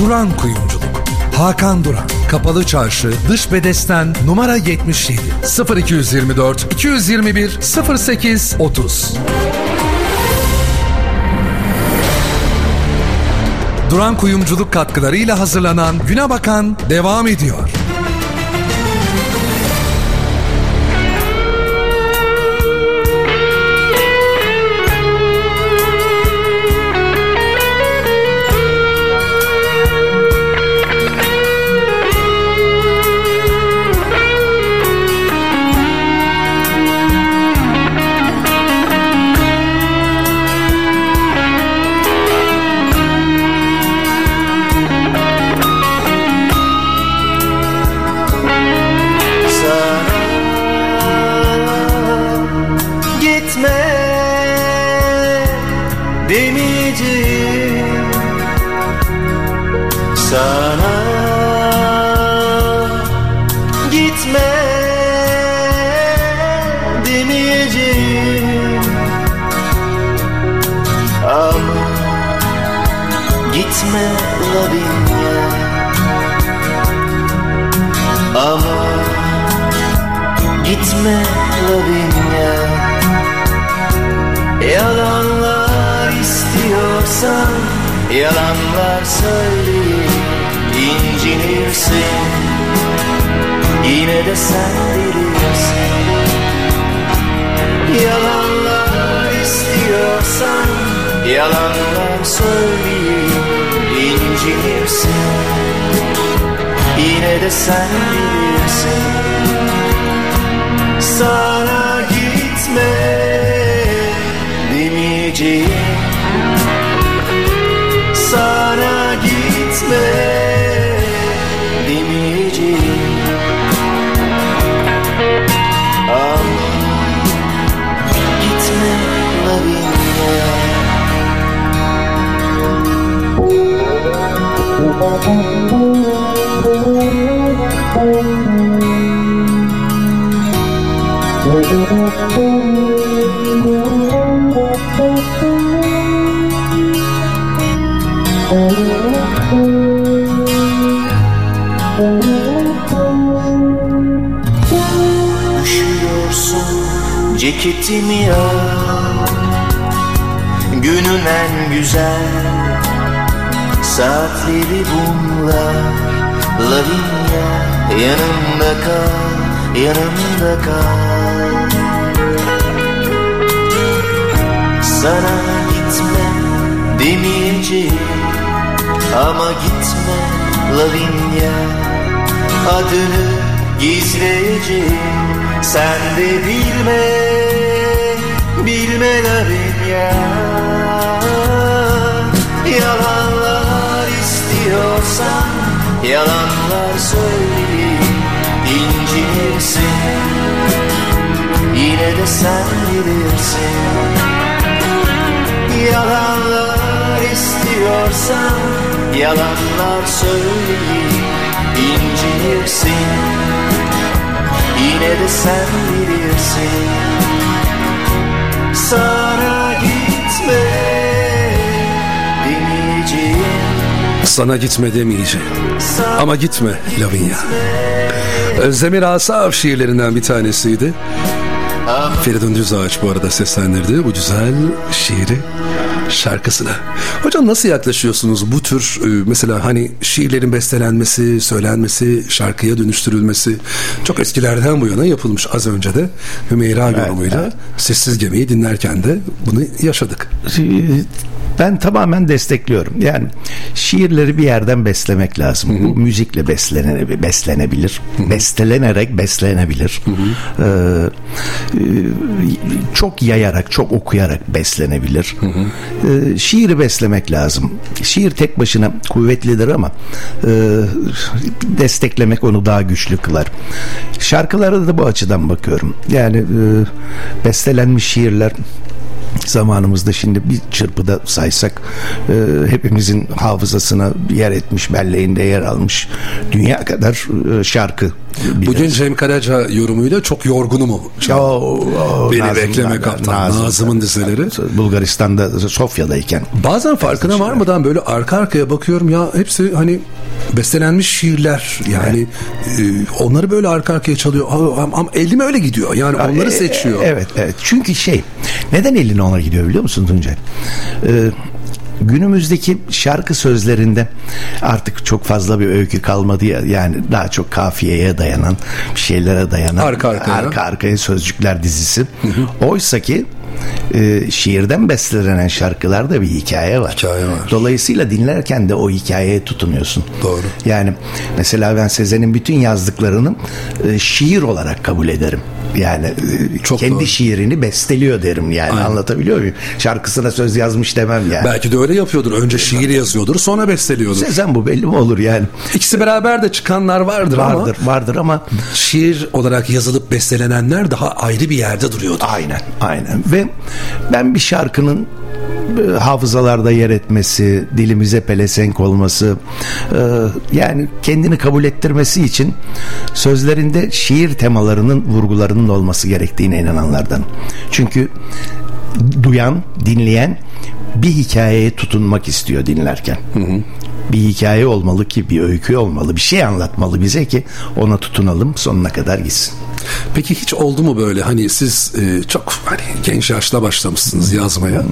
Duran Kuyumculuk, Hakan Duran, Kapalı Çarşı, Dış Bedesten numara yetmiş yedi, sıfır iki yüz yirmi dört iki yüz yirmi bir sıfır sekiz otuz. Duran Kuyumculuk katkılarıyla hazırlanan Güne Bakan devam ediyor. Ceketimi al, günün en güzel saatleri bunlar. Lavinia, yanımda kal, yanımda kal. sana gitme demeyeceğim ama gitme Lavinia, adını gizleyeceğim sen de bilme bilme Lavinia, yalanlar istiyorsan yalanlar söyleyeyim incinirsin. Yine de sen bilirsin. Yalanlar istiyorsan yalanlar söyleyip incinirsin. Yine de sen bilirsin. Sana gitme demeyeceğim. Sana gitme demeyeceğim. Ama gitme Lavinia. Özdemir Asaf şiirlerinden bir tanesiydi. Feridun Düzağaç bu arada seslendirdi bu güzel şiiri, şarkısına. Hocam nasıl yaklaşıyorsunuz bu tür mesela hani şiirlerin bestelenmesi, söylenmesi, şarkıya dönüştürülmesi çok eskilerden bu yana yapılmış. Az önce de Hümeyra evet, yorumuyla evet. Sessiz Gemi'yi dinlerken de bunu yaşadık. Ben tamamen destekliyorum. Yani şiirleri bir yerden beslemek lazım. Hı-hı. Bu müzikle beslene, beslenebilir. Hı-hı. Bestelenerek beslenebilir. Ee, çok yayarak, çok okuyarak beslenebilir. Ee, şiiri beslemek lazım. Şiir tek başına kuvvetlidir ama e, desteklemek onu daha güçlü kılar. Şarkılara da bu açıdan bakıyorum. Yani e, bestelenmiş şiirler zamanımızda şimdi bir çırpıda saysak e, hepimizin hafızasına yer etmiş, belleğinde yer almış dünya kadar e, şarkı. Biliriz. Bugün Cem Karaca yorumuyla çok yorgunum o. Beni Nazım, bekleme kaptan. Nazım, Nazım'ın dizeleri. Bulgaristan'da, Sofya'dayken. Bazen farkına evet, varmadan böyle arka arkaya bakıyorum ya hepsi hani bestelenmiş şiirler. Yani evet. e, onları böyle arka arkaya çalıyor. Ama elime öyle gidiyor. Yani onları seçiyor. Evet, evet. Çünkü şey, neden eline ona gidiyor biliyor musun Tuncay? Eee Günümüzdeki şarkı sözlerinde artık çok fazla bir öykü kalmadı ya, yani daha çok kafiyeye dayanan, bir şeylere dayanan arka arkaya, arka arkaya sözcükler dizisi. Hı hı. Oysa ki e, şiirden bestelenen şarkılarda bir hikaye var. hikaye var. Dolayısıyla dinlerken de o hikayeye tutunuyorsun. Doğru. Yani mesela ben Sezen'in bütün yazdıklarını e, şiir olarak kabul ederim. Yani çok kendi doğru. şiirini besteliyor derim yani. Aynen. Anlatabiliyor muyum? Şarkısına söz yazmış demem yani. Belki de öyle yapıyordur. Önce şiir yazıyordur, sonra besteliyordur. Sezen bu belli mi olur yani? İkisi beraber de çıkanlar vardır, vardır ama vardır ama şiir olarak yazılıp bestelenenler daha ayrı bir yerde duruyordu. Aynen, aynen. Ve ben bir şarkının hafızalarda yer etmesi, dilimize pelesenk olması, e, yani kendini kabul ettirmesi için sözlerinde şiir temalarının, vurgularının olması gerektiğine inananlardan. Çünkü duyan, dinleyen bir hikayeye tutunmak istiyor dinlerken. Hı hı. Bir hikaye olmalı ki, bir öykü olmalı, bir şey anlatmalı bize ki ona tutunalım, sonuna kadar gitsin. Peki hiç oldu mu böyle hani siz e, çok hani genç yaşta başlamışsınız yazmaya.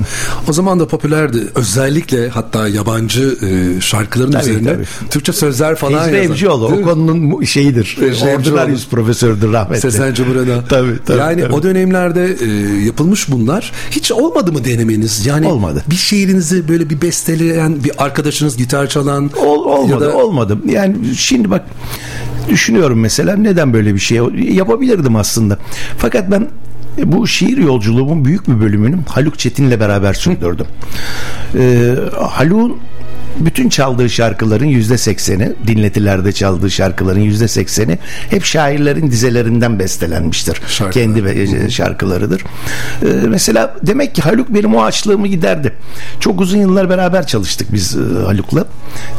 O zaman da popülerdi. Özellikle hatta yabancı e, şarkıların tabii, üzerine tabii. Türkçe sözler falan yazan. Hicri Emcioğlu o konunun şeyidir. Ordular Yüz Profesörüdür rahmetli. Sezen Cumhur'a. Tabii, tabii, yani tabii. O dönemlerde e, yapılmış bunlar. Hiç olmadı mı denemeniz? Yani olmadı. Bir şiirinizi böyle bir besteleyen bir arkadaşınız gitar çalan. Ol, olmadı da... olmadı. Yani şimdi bak düşünüyorum mesela neden böyle bir şey yapabilirdim aslında. Fakat ben bu şiir yolculuğumun büyük bir bölümünü Haluk Çetin'le beraber sürdürdüm. Ee, Haluk'un bütün çaldığı şarkıların yüzde sekseni, dinletilerde çaldığı şarkıların yüzde sekseni hep şairlerin dizelerinden bestelenmiştir. Şarkılar. Kendi şarkılarıdır. Ee, mesela demek ki Haluk benim o açlığımı giderdi. Çok uzun yıllar beraber çalıştık biz Haluk'la.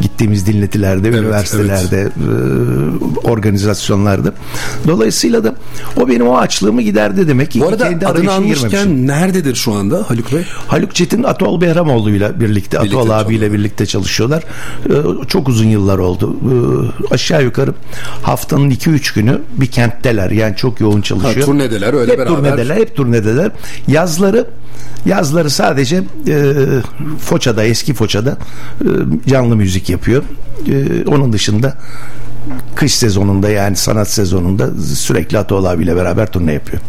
Gittiğimiz dinletilerde, evet, üniversitelerde, evet. organizasyonlarda. Dolayısıyla da o benim o açlığımı giderdi demek ki. Bu arada kendi adını almışken girmemişim. Nerededir şu anda Haluk Bey? Haluk Çetin Atol Behramoğlu'yla birlikte, Atol birlikte abiyle çok. birlikte çalıştık. çalışıyorlar. Çok uzun yıllar oldu. Aşağı yukarı haftanın iki üç günü bir kentteler. Yani çok yoğun çalışıyor. Ha, turnedeler öyle hep beraber. Turnedeler, hep turnedeler. Yazları yazları sadece e, Foça'da, eski Foça'da e, canlı müzik yapıyor. E, onun dışında kış sezonunda, yani sanat sezonunda sürekli Atol abiyle beraber turne yapıyor.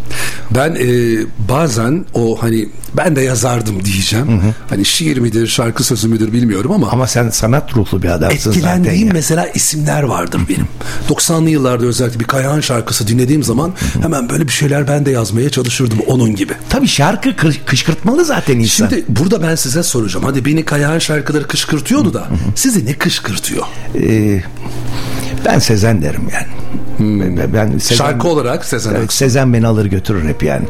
Ben e, bazen o hani ben de yazardım diyeceğim. Hı hı. Hani şiir midir, şarkı sözü müdür bilmiyorum ama. Ama sen sanat ruhlu bir adamsın zaten. Etkilendiğim mesela isimler vardır benim. doksanlı yıllarda özellikle bir Kayahan şarkısı dinlediğim zaman hı hı. hemen böyle bir şeyler ben de yazmaya çalışırdım onun gibi. Tabii şarkı kışkırtmalı zaten insan. Şimdi burada ben size soracağım. Hadi beni Kayahan şarkıları kışkırtıyordu hı hı. da sizi ne kışkırtıyor? Eee... Ben Sezen derim yani. Hmm. Ben Sezen, şarkı olarak Sezen Aksu. Sezen beni alır götürür hep yani.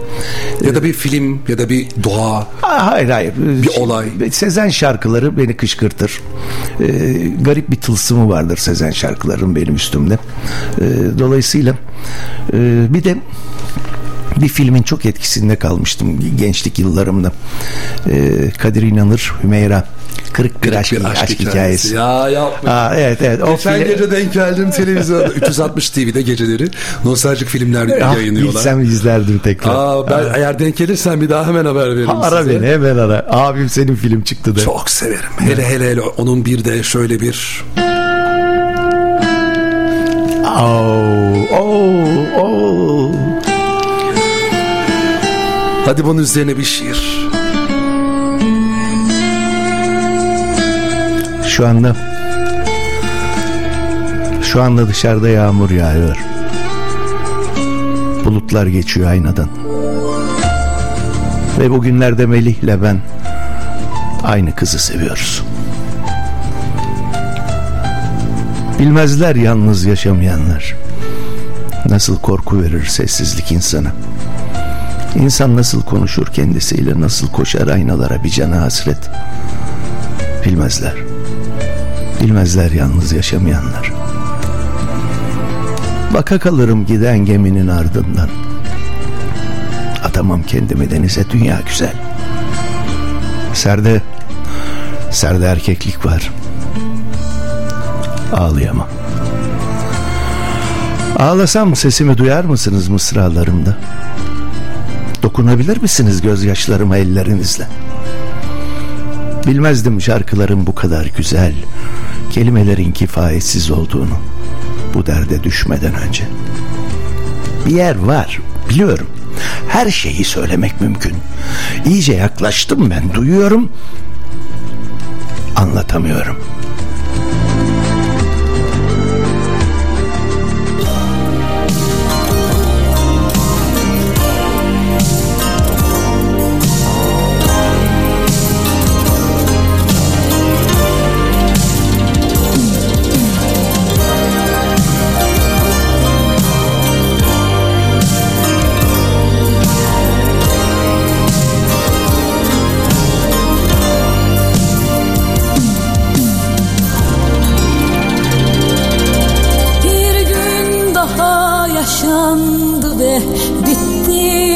Ya da bir film ya da bir doğa. Aa, hayır hayır. Bir olay. Sezen şarkıları beni kışkırtır. Ee, garip bir tılsımı vardır Sezen şarkılarının benim üstümde. Ee, dolayısıyla e, bir de bir filmin çok etkisinde kalmıştım gençlik yıllarımda. Ee, Kadir İnanır, Hümeyra. Kırık bir, Kırık aşk, bir aşk, aşk hikayesi. hikayesi. Ya yapma. Aa, evet evet. O Geçen fil... gece denk geldim televizyonda. üç yüz altmış T V'de geceleri nostaljik filmler ya, yayınlıyorlar. Bilsem izlerdim tekrar. Aa, ben Aa. eğer denk gelirsen bir daha hemen haber veririm ha, ara size. Ara beni hemen ara. Abim senin film çıktı da. Çok severim. Evet. Hele hele hele onun bir de şöyle bir... Oh, oh, oh. Hadi bunun üzerine bir şiir. Şu anda Şu anda dışarıda yağmur yağıyor. Bulutlar geçiyor aynadan. Ve bugünlerde Melih'le ben aynı kızı seviyoruz. Bilmezler yalnız yaşamayanlar nasıl korku verir sessizlik insana. İnsan nasıl konuşur kendisiyle, nasıl koşar aynalara bir cana hasret. Bilmezler. Bilmezler yalnız yaşamayanlar. Baka kalırım giden geminin ardından. Atamam kendimi denize, dünya güzel. Serde, serde erkeklik var. Ağlayamam. Ağlasam sesimi duyar mısınız mısralarımda? Dokunabilir misiniz gözyaşlarıma ellerinizle? Bilmezdim şarkıların bu kadar güzel, kelimelerin kifayetsiz olduğunu bu derde düşmeden önce. Bir yer var, biliyorum. Her şeyi söylemek mümkün. İyice yaklaştım ben, duyuyorum. Anlatamıyorum. Beni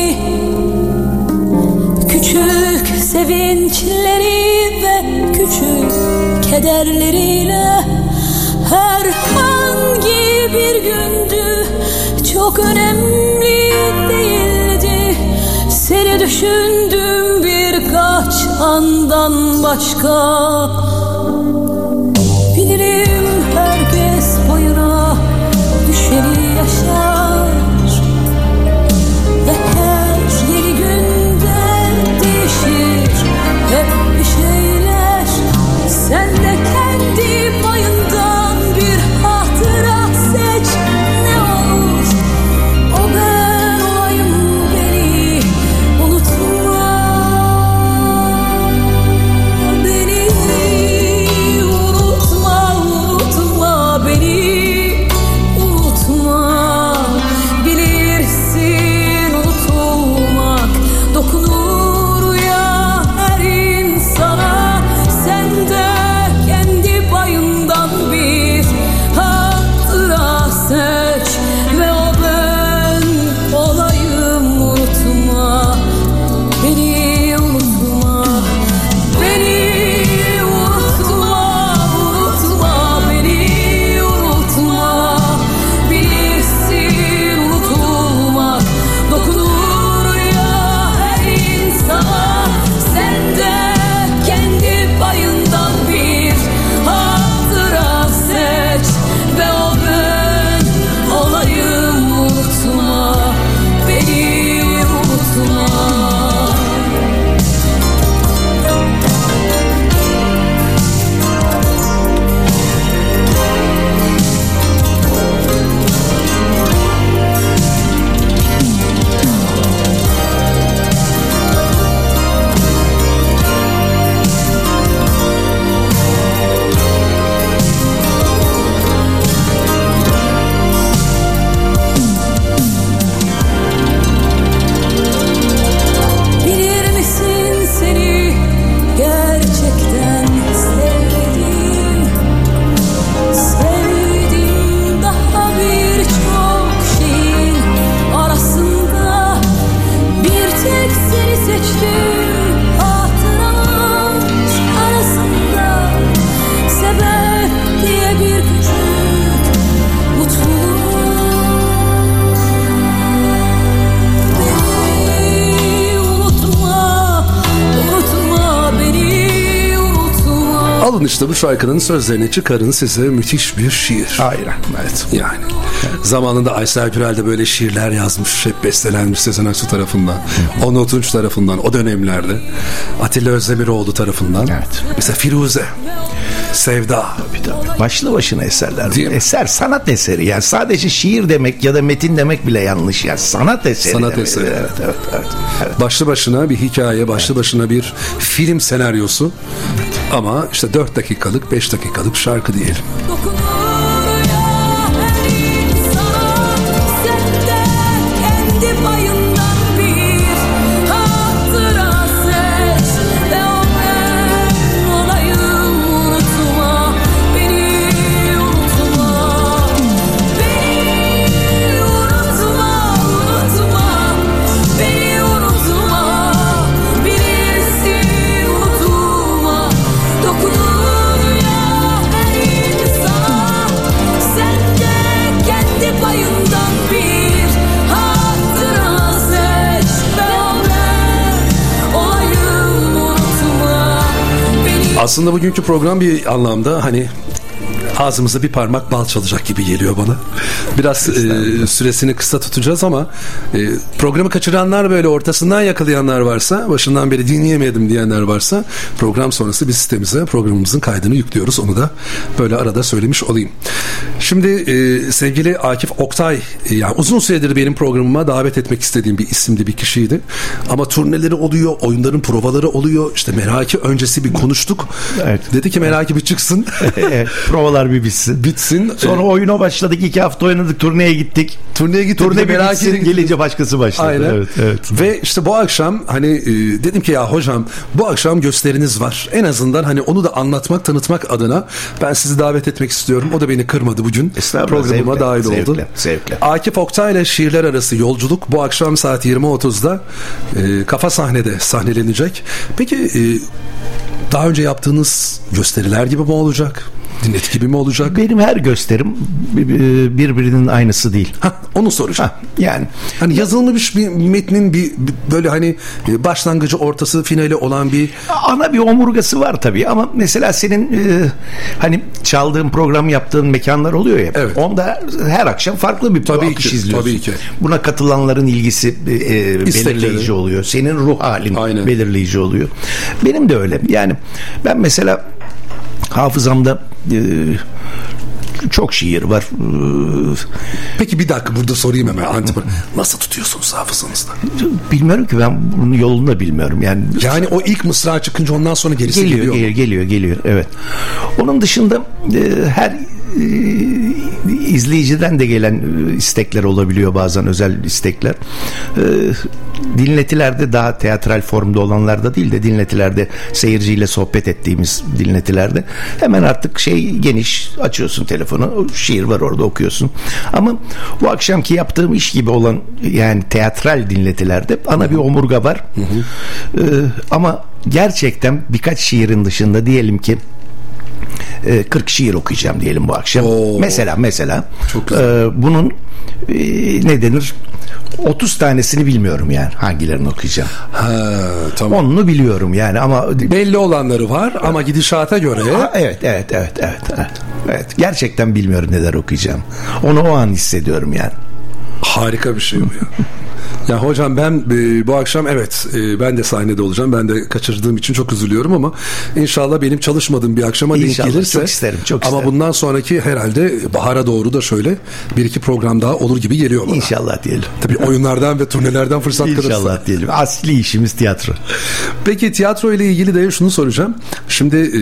Alın işte bu şarkının sözlerini, çıkarın size müthiş bir şiir. Aynen. Evet. Yani. Evet. Zamanında Aysel Pürel de böyle şiirler yazmış. Hep bestelenmiş Sezen Aksu tarafından. Hı-hı. Onur Tunç tarafından. O dönemlerde. Atilla Özdemiroğlu tarafından. Evet. Mesela Firuze. Sevda. Tabii tabii. Başlı başına eserler. Değil Eser, sanat eseri. Yani sadece şiir demek ya da metin demek bile yanlış. Yani sanat eseri. Sanat demek. eseri. Evet, evet, evet, evet. Başlı başına bir hikaye, başlı evet. başına bir film senaryosu. Evet. Ama işte dört dakikalık, beş dakikalık şarkı diyelim. Aslında bugünkü program bir anlamda hani ağzımıza bir parmak bal çalacak gibi geliyor bana. Biraz e, süresini kısa tutacağız ama e, programı kaçıranlar, böyle ortasından yakalayanlar varsa, başından beri dinleyemedim diyenler varsa, program sonrası biz sitemize programımızın kaydını yüklüyoruz. Onu da böyle arada söylemiş olayım. Şimdi e, sevgili Akif Oktay, e, yani uzun süredir benim programıma davet etmek istediğim bir isimdi, bir kişiydi. Ama turneleri oluyor, oyunların provaları oluyor. İşte Meraki öncesi bir konuştuk. Evet. Dedi ki Meraki bir çıksın. Provalar bir bitsin. Bitsin. Sonra ee, oyuna başladık. İki hafta oynadık. Turneye gittik. Turneye gittik. Turne bir bitsin. Gelince başkası başladı. Aynen. Evet, evet. Ve işte bu akşam hani e, dedim ki ya hocam bu akşam gösteriniz var. En azından hani onu da anlatmak, tanıtmak adına ben sizi davet etmek istiyorum. O da beni kırmadı bugün. Programıma zevkle, dahil zevkle, oldu. Zevkle. Akif Oktay ile Şiirler Arası Yolculuk bu akşam saat yirmi otuzda e, Kafa Sahne'de sahnelenecek. Peki e, daha önce yaptığınız gösteriler gibi mi olacak? Dinlet gibi mi olacak? Benim her gösterim birbirinin aynısı değil. Hah, onu soracağım. Hah, yani hani yazılmış bir metnin bir, bir böyle hani başlangıcı, ortası, finali olan bir ana bir omurgası var tabii ama mesela senin e, hani çaldığın, program yaptığın mekanlar oluyor ya. Evet. Onda her akşam farklı bir tabii akış ki, izliyorsun. Tabii ki. Buna katılanların ilgisi e, belirleyici oluyor. Senin ruh halin Aynen. belirleyici oluyor. Benim de öyle. Yani ben mesela hafızamda e, çok şiir var. Peki bir dakika burada sorayım hemen. Antipar. Nasıl tutuyorsunuz hafızanızda? Bilmiyorum ki ben bunun yolunu da bilmiyorum. Yani yani o ilk mısra çıkınca ondan sonra gerisi geliyor. Geliyor geliyor geliyor, geliyor. Evet. Onun dışında e, her e, izleyiciden de gelen istekler olabiliyor bazen, özel istekler. E, dinletilerde daha teatral formda olanlarda değil de dinletilerde seyirciyle sohbet ettiğimiz dinletilerde hemen artık şey geniş, açıyorsun telefonu, şiir var orada, okuyorsun. Ama bu akşamki yaptığım iş gibi olan yani teatral dinletilerde ana bir omurga var. Hı hı. E, ama gerçekten birkaç şiirin dışında diyelim ki kırk şiir okuyacağım diyelim bu akşam. Oo, mesela mesela e, bunun e, ne denir? otuz tanesini bilmiyorum yani hangilerini okuyacağım. Ha, tamam. Onunu biliyorum yani ama belli olanları var evet. ama gidişata göre. Ha, evet, evet, evet, evet, evet. Evet, gerçekten bilmiyorum neler okuyacağım. Onu o an hissediyorum yani. Harika bir şey bu ya. Ya hocam ben bu akşam evet ben de sahnede olacağım. Ben de kaçırdığım için çok üzülüyorum ama inşallah benim çalışmadığım bir akşama inşallah, denk gelirse. Çok isterim, çok isterim. Ama bundan sonraki herhalde bahara doğru da şöyle bir iki program daha olur gibi geliyor bana. İnşallah diyelim. Tabii oyunlardan ve turnelerden fırsat kalırsa. İnşallah diyelim. Asli işimiz tiyatro. Peki tiyatro ile ilgili de şunu soracağım. Şimdi e,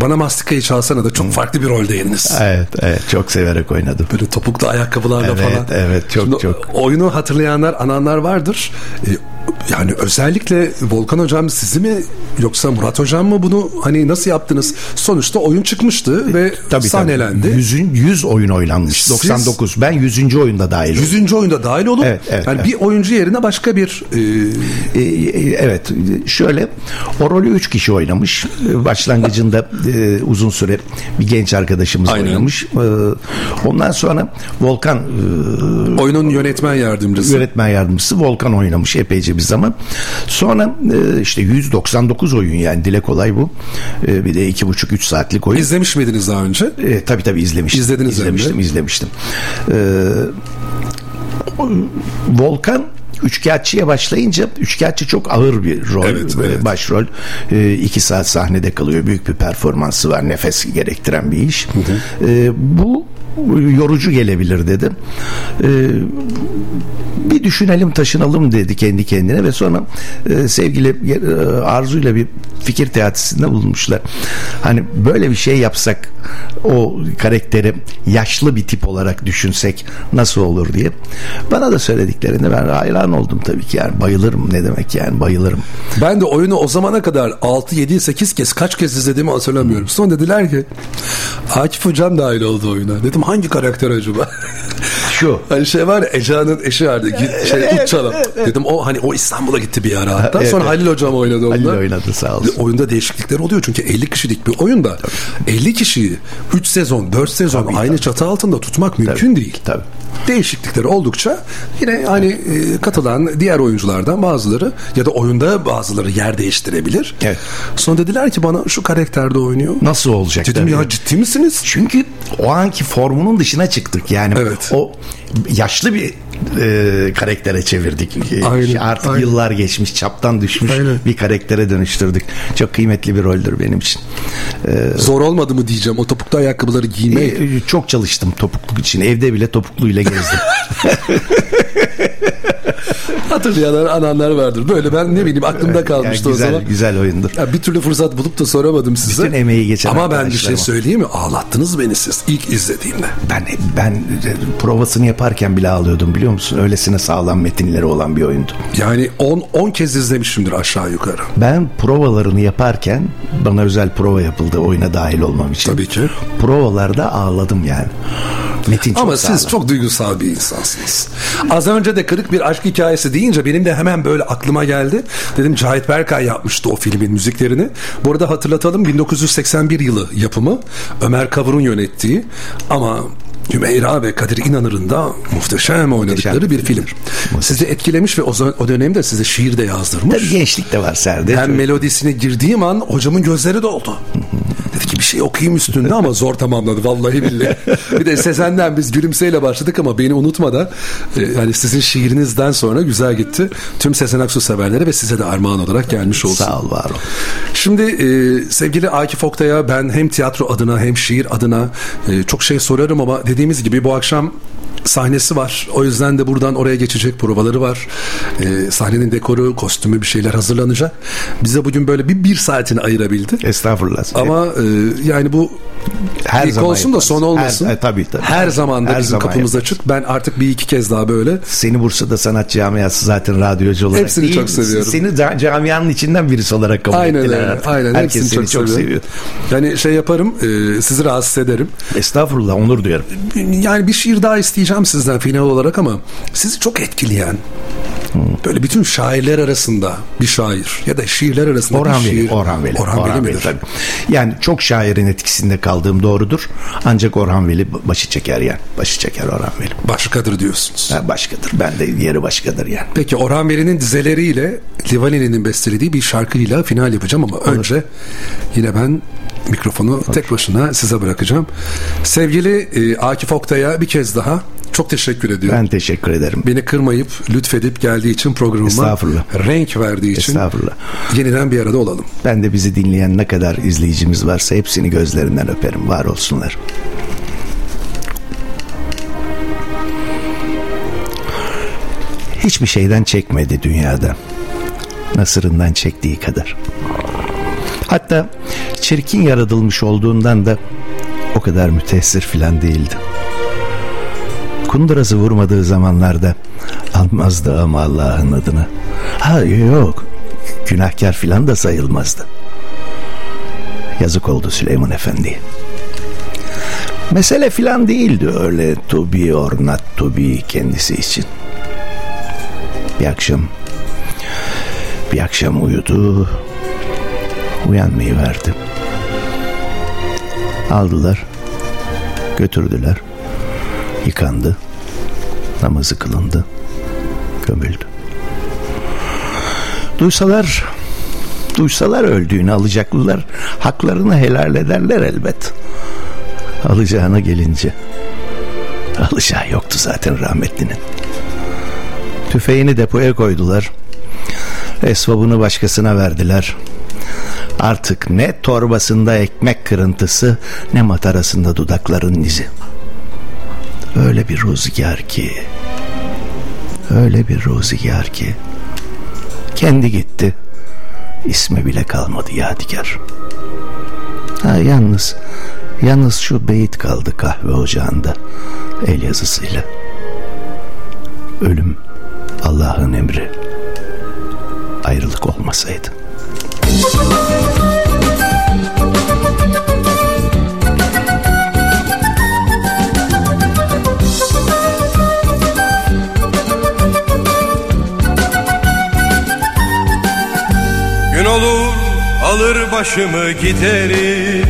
Bana Mastika'yı çalsana da çok farklı bir roldeydiniz. Evet, evet, çok severek oynadım. Böyle topuklu ayakkabılarla evet, falan. Evet, evet, çok Şimdi çok. Oyunu hatırlayanlar, ananlar vardır. E, yani özellikle Volkan hocam sizi mi yoksa Murat hocam mı bunu hani nasıl yaptınız? Sonuçta oyun çıkmıştı ve tabii, sahnelendi. Tabii. yüz, yüz oyun oynanmış. Siz, doksan dokuz. Ben yüzüncü oyunda dahil oldum. yüzüncü oyunda dahil olup evet, evet, yani evet. Bir oyuncu yerine başka bir e... E, evet şöyle o rolü üç kişi oynamış. Başlangıcında e, uzun süre bir genç arkadaşımız aynen. oynamış. E, ondan sonra Volkan e, oyunun yönetmen yardımcısı. Yönetmen yardımcısı Volkan oynamış epeyce bir zaman. Sonra e, işte yüz doksan dokuz oyun yani dile kolay bu. E, bir de iki buçuk üç saatlik oyun. İzlemiş miydiniz daha önce? E, tabii tabii izlemiştim. İzlediniz izlemiştim, izlemiştim. E, Volkan Üçkağıtçı'ya başlayınca Üçkağıtçı çok ağır bir rol, evet, evet. başrol. E, iki saat sahnede kalıyor. Büyük bir performansı var. Nefes gerektiren bir iş. Hı hı. E, bu yorucu gelebilir dedi. Ee, bir düşünelim taşınalım dedi kendi kendine ve sonra e, sevgili e, Arzu'yla bir fikir teatisinde bulunmuşlar. Hani böyle bir şey yapsak o karakteri yaşlı bir tip olarak düşünsek nasıl olur diye. Bana da söylediklerinde ben hayran oldum tabii ki yani bayılırım ne demek yani bayılırım. Ben de oyunu o zamana kadar altı, yedi, sekiz kez kaç kez izlediğimi hatırlamıyorum. Sonra dediler ki Akif hocam dahil oldu oyuna. Dedim hangi karakter acaba? Şu. Hani şey var ya Ece'nin eşi vardı. Şey, Utçalan. Evet, evet. Dedim o hani o İstanbul'a gitti bir ara hatta. Evet, sonra evet. Halil hocam oynadı onunla. Halil oynadı sağ olsun. Oyunda değişiklikler oluyor çünkü elli kişilik bir oyunda elli kişiyi üç sezon dört sezon tabii, aynı tabii. çatı altında tutmak tabii, mümkün değil. Tabii. Değişiklikler oldukça yine hani evet. katılan diğer oyunculardan bazıları ya da oyunda bazıları yer değiştirebilir. Evet. Sonra dediler ki bana şu karakterde oynuyor. Nasıl olacak? Dedim ya ciddi misiniz? Çünkü o anki formunun dışına çıktık yani. Evet. O yaşlı bir e, karaktere çevirdik. Aynen, artık aynen. yıllar geçmiş, çaptan düşmüş aynen. bir karaktere dönüştürdük. Çok kıymetli bir roldür benim için. Ee, Zor olmadı mı diyeceğim. O topuklu ayakkabıları giymeye. E, çok çalıştım topukluk için. Evde bile topukluyla gezdim. Hatırlayanlar, ananlar vardır. Böyle ben ne bileyim aklımda kalmıştı yani güzel, o zaman. Güzel oyundur. Yani bir türlü fırsat bulup da soramadım size. Bütün emeği geçen ama ben bir şey söyleyeyim mi? Ağlattınız beni siz ilk izlediğimde. Ben ben provasını yaparken bile ağlıyordum biliyor musun? Öylesine sağlam metinleri olan bir oyundu. Yani on kez izlemişimdir aşağı yukarı. Ben provalarını yaparken bana özel prova yapıldı oyuna dahil olmam için. Tabii ki. Provalarda ağladım yani. Metin çok ama sağlam. Siz çok duygusal bir insansınız. Az önce de kırık bir aşk hikayesi deyince benim de hemen böyle aklıma geldi. Dedim Cahit Berkay yapmıştı o filmin müziklerini. Bu arada hatırlatalım bin dokuz yüz seksen bir yılı yapımı. Ömer Kavur'un yönettiği ama Hümeyra ve Kadir İnanır'ın da muhteşem oynadıkları muhteşem bir film. Muhteşem. Sizi etkilemiş ve o dönemde size şiir de yazdırmış. Tabii gençlik de var Serdar. Ben melodisine girdiğim an hocamın gözleri doldu. Dedi ki bir şey okuyayım üstünde ama zor tamamladı vallahi billahi. Bir de Sezen'den biz gülümseyle başladık ama beni unutma da yani sizin şiirinizden sonra güzel gitti. Tüm Sezen Aksu severlere ve size de armağan olarak gelmiş olsun. Sağ ol, var ol. Şimdi e, sevgili Akif Oktay'a ben hem tiyatro adına hem şiir adına e, çok şey sorarım ama dediğimiz gibi bu akşam sahnesi var. O yüzden de buradan oraya geçecek provaları var. Ee, sahnenin dekoru, kostümü bir şeyler hazırlanacak. Bize bugün böyle bir bir saatini ayırabildi. Estağfurullah. Ama e, yani bu her ilk olsun da son olmasın. Her, e, tabii, tabii. Her zaman da her bizim zaman kapımız yaparız. Açık. Ben artık bir iki kez daha böyle. Seni Bursa'da sanat camiası zaten radyocu olarak. Hepsini İyi, çok seviyorum. Seni camianın içinden birisi olarak kabul aynen ettiler. Öyle, aynen. Herkes hepsini seni çok seviyor. Yani şey yaparım, e, sizi rahatsız ederim. Estağfurullah, onur duyarım. Yani bir şiir daha isteyeceğim sizden final olarak ama sizi çok etkileyen böyle bütün şairler arasında bir şair ya da şiirler arasında Orhan bir Veli, şiir. Orhan Veli. Orhan, Orhan Veli, Veli tabii. Yani çok şairin etkisinde kaldığım doğrudur. Ancak Orhan Veli başı çeker yani. Başı çeker Orhan Veli. Başkadır diyorsunuz. Ha, başkadır. Ben de yeri başkadır yani. Peki Orhan Veli'nin dizeleriyle Livaneli'nin bestelediği bir şarkıyla final yapacağım ama olur. Önce yine ben mikrofonu olur. tek başına size bırakacağım. Sevgili e, Akif Oktay'a bir kez daha çok teşekkür ediyorum. Ben teşekkür ederim. Beni kırmayıp, lütfedip geldiği için programıma renk verdiği için yeniden bir arada olalım. Ben de bizi dinleyen ne kadar izleyicimiz varsa hepsini gözlerinden öperim. Var olsunlar. Hiçbir şeyden çekmedi dünyada. Nasırından çektiği kadar. Hatta çirkin yaratılmış olduğundan da o kadar müteessir filan değildi. kundurası vurmadığı zamanlarda almazdı ama Allah'ın adını. Ha yok, günahkar filan da sayılmazdı. Yazık oldu Süleyman Efendi'ye. Mesele filan değildi öyle to be or not to be kendisi için. Bir akşam, bir akşam uyudu, uyanmayıverdi. Aldılar, götürdüler, yıkandı, namazı kılındı, gömüldü. Duysalar, duysalar öldüğünü alacaklılar, haklarını helal ederler elbet. Alacağına gelince, alacağı yoktu zaten rahmetlinin. Tüfeğini depoya koydular, esvabını başkasına verdiler. Artık ne torbasında ekmek kırıntısı, ne matarasında dudakların izi. Öyle bir rüzgar ki, öyle bir rüzgar ki, kendi gitti, ismi bile kalmadı yadigar. Ha, yalnız, yalnız şu beyit kaldı kahve ocağında, el yazısıyla. Ölüm Allah'ın emri, ayrılık olmasaydı. Gün olur alır başımı giderim,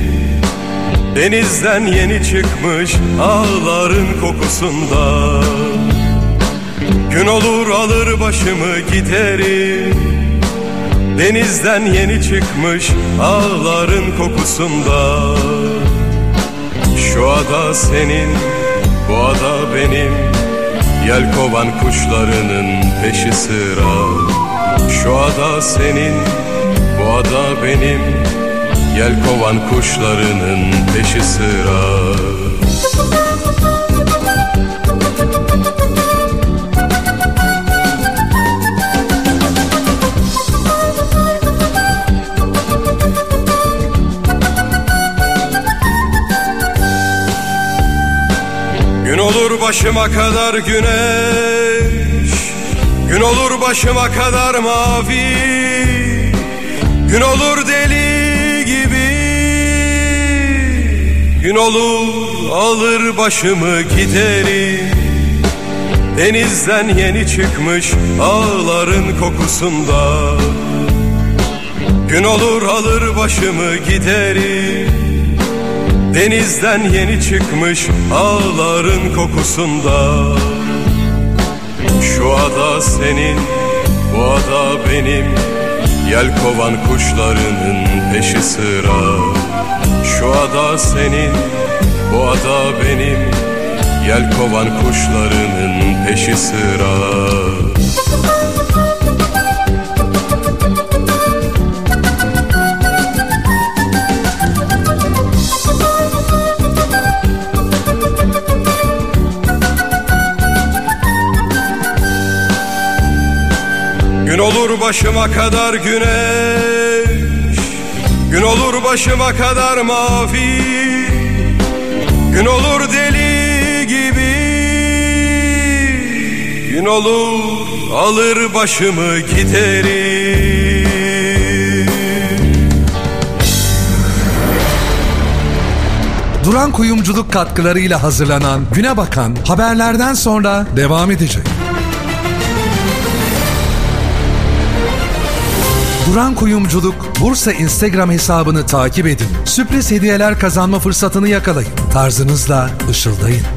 denizden yeni çıkmış ağların kokusunda. Gün olur alır başımı giderim, denizden yeni çıkmış ağların kokusunda. Şu ada senin, bu ada benim, yelkovan kuşlarının peşi sıra. Şu ada senin, bu ada benim, yelkovan kuşlarının peşi sıra. Başıma kadar güneş, gün olur başıma kadar mavi, gün olur deli gibi, gün olur alır başımı giderim, denizden yeni çıkmış ağların kokusunda. Gün olur alır başımı giderim, denizden yeni çıkmış ağların kokusunda. Şu ada senin, bu ada benim, yelkovan kuşlarının peşi sıra. Şu ada senin, bu ada benim, yelkovan kuşlarının peşi sıra. Gün olur başıma kadar güneş, gün olur başıma kadar mavi, gün olur deli gibi, gün olur alır başımı giderim. Duran Kuyumculuk katkılarıyla hazırlanan Güne Bakan haberlerden sonra devam edecek. Duran Kuyumculuk Bursa Instagram hesabını takip edin. Sürpriz hediyeler kazanma fırsatını yakalayın. Tarzınızla ışıldayın.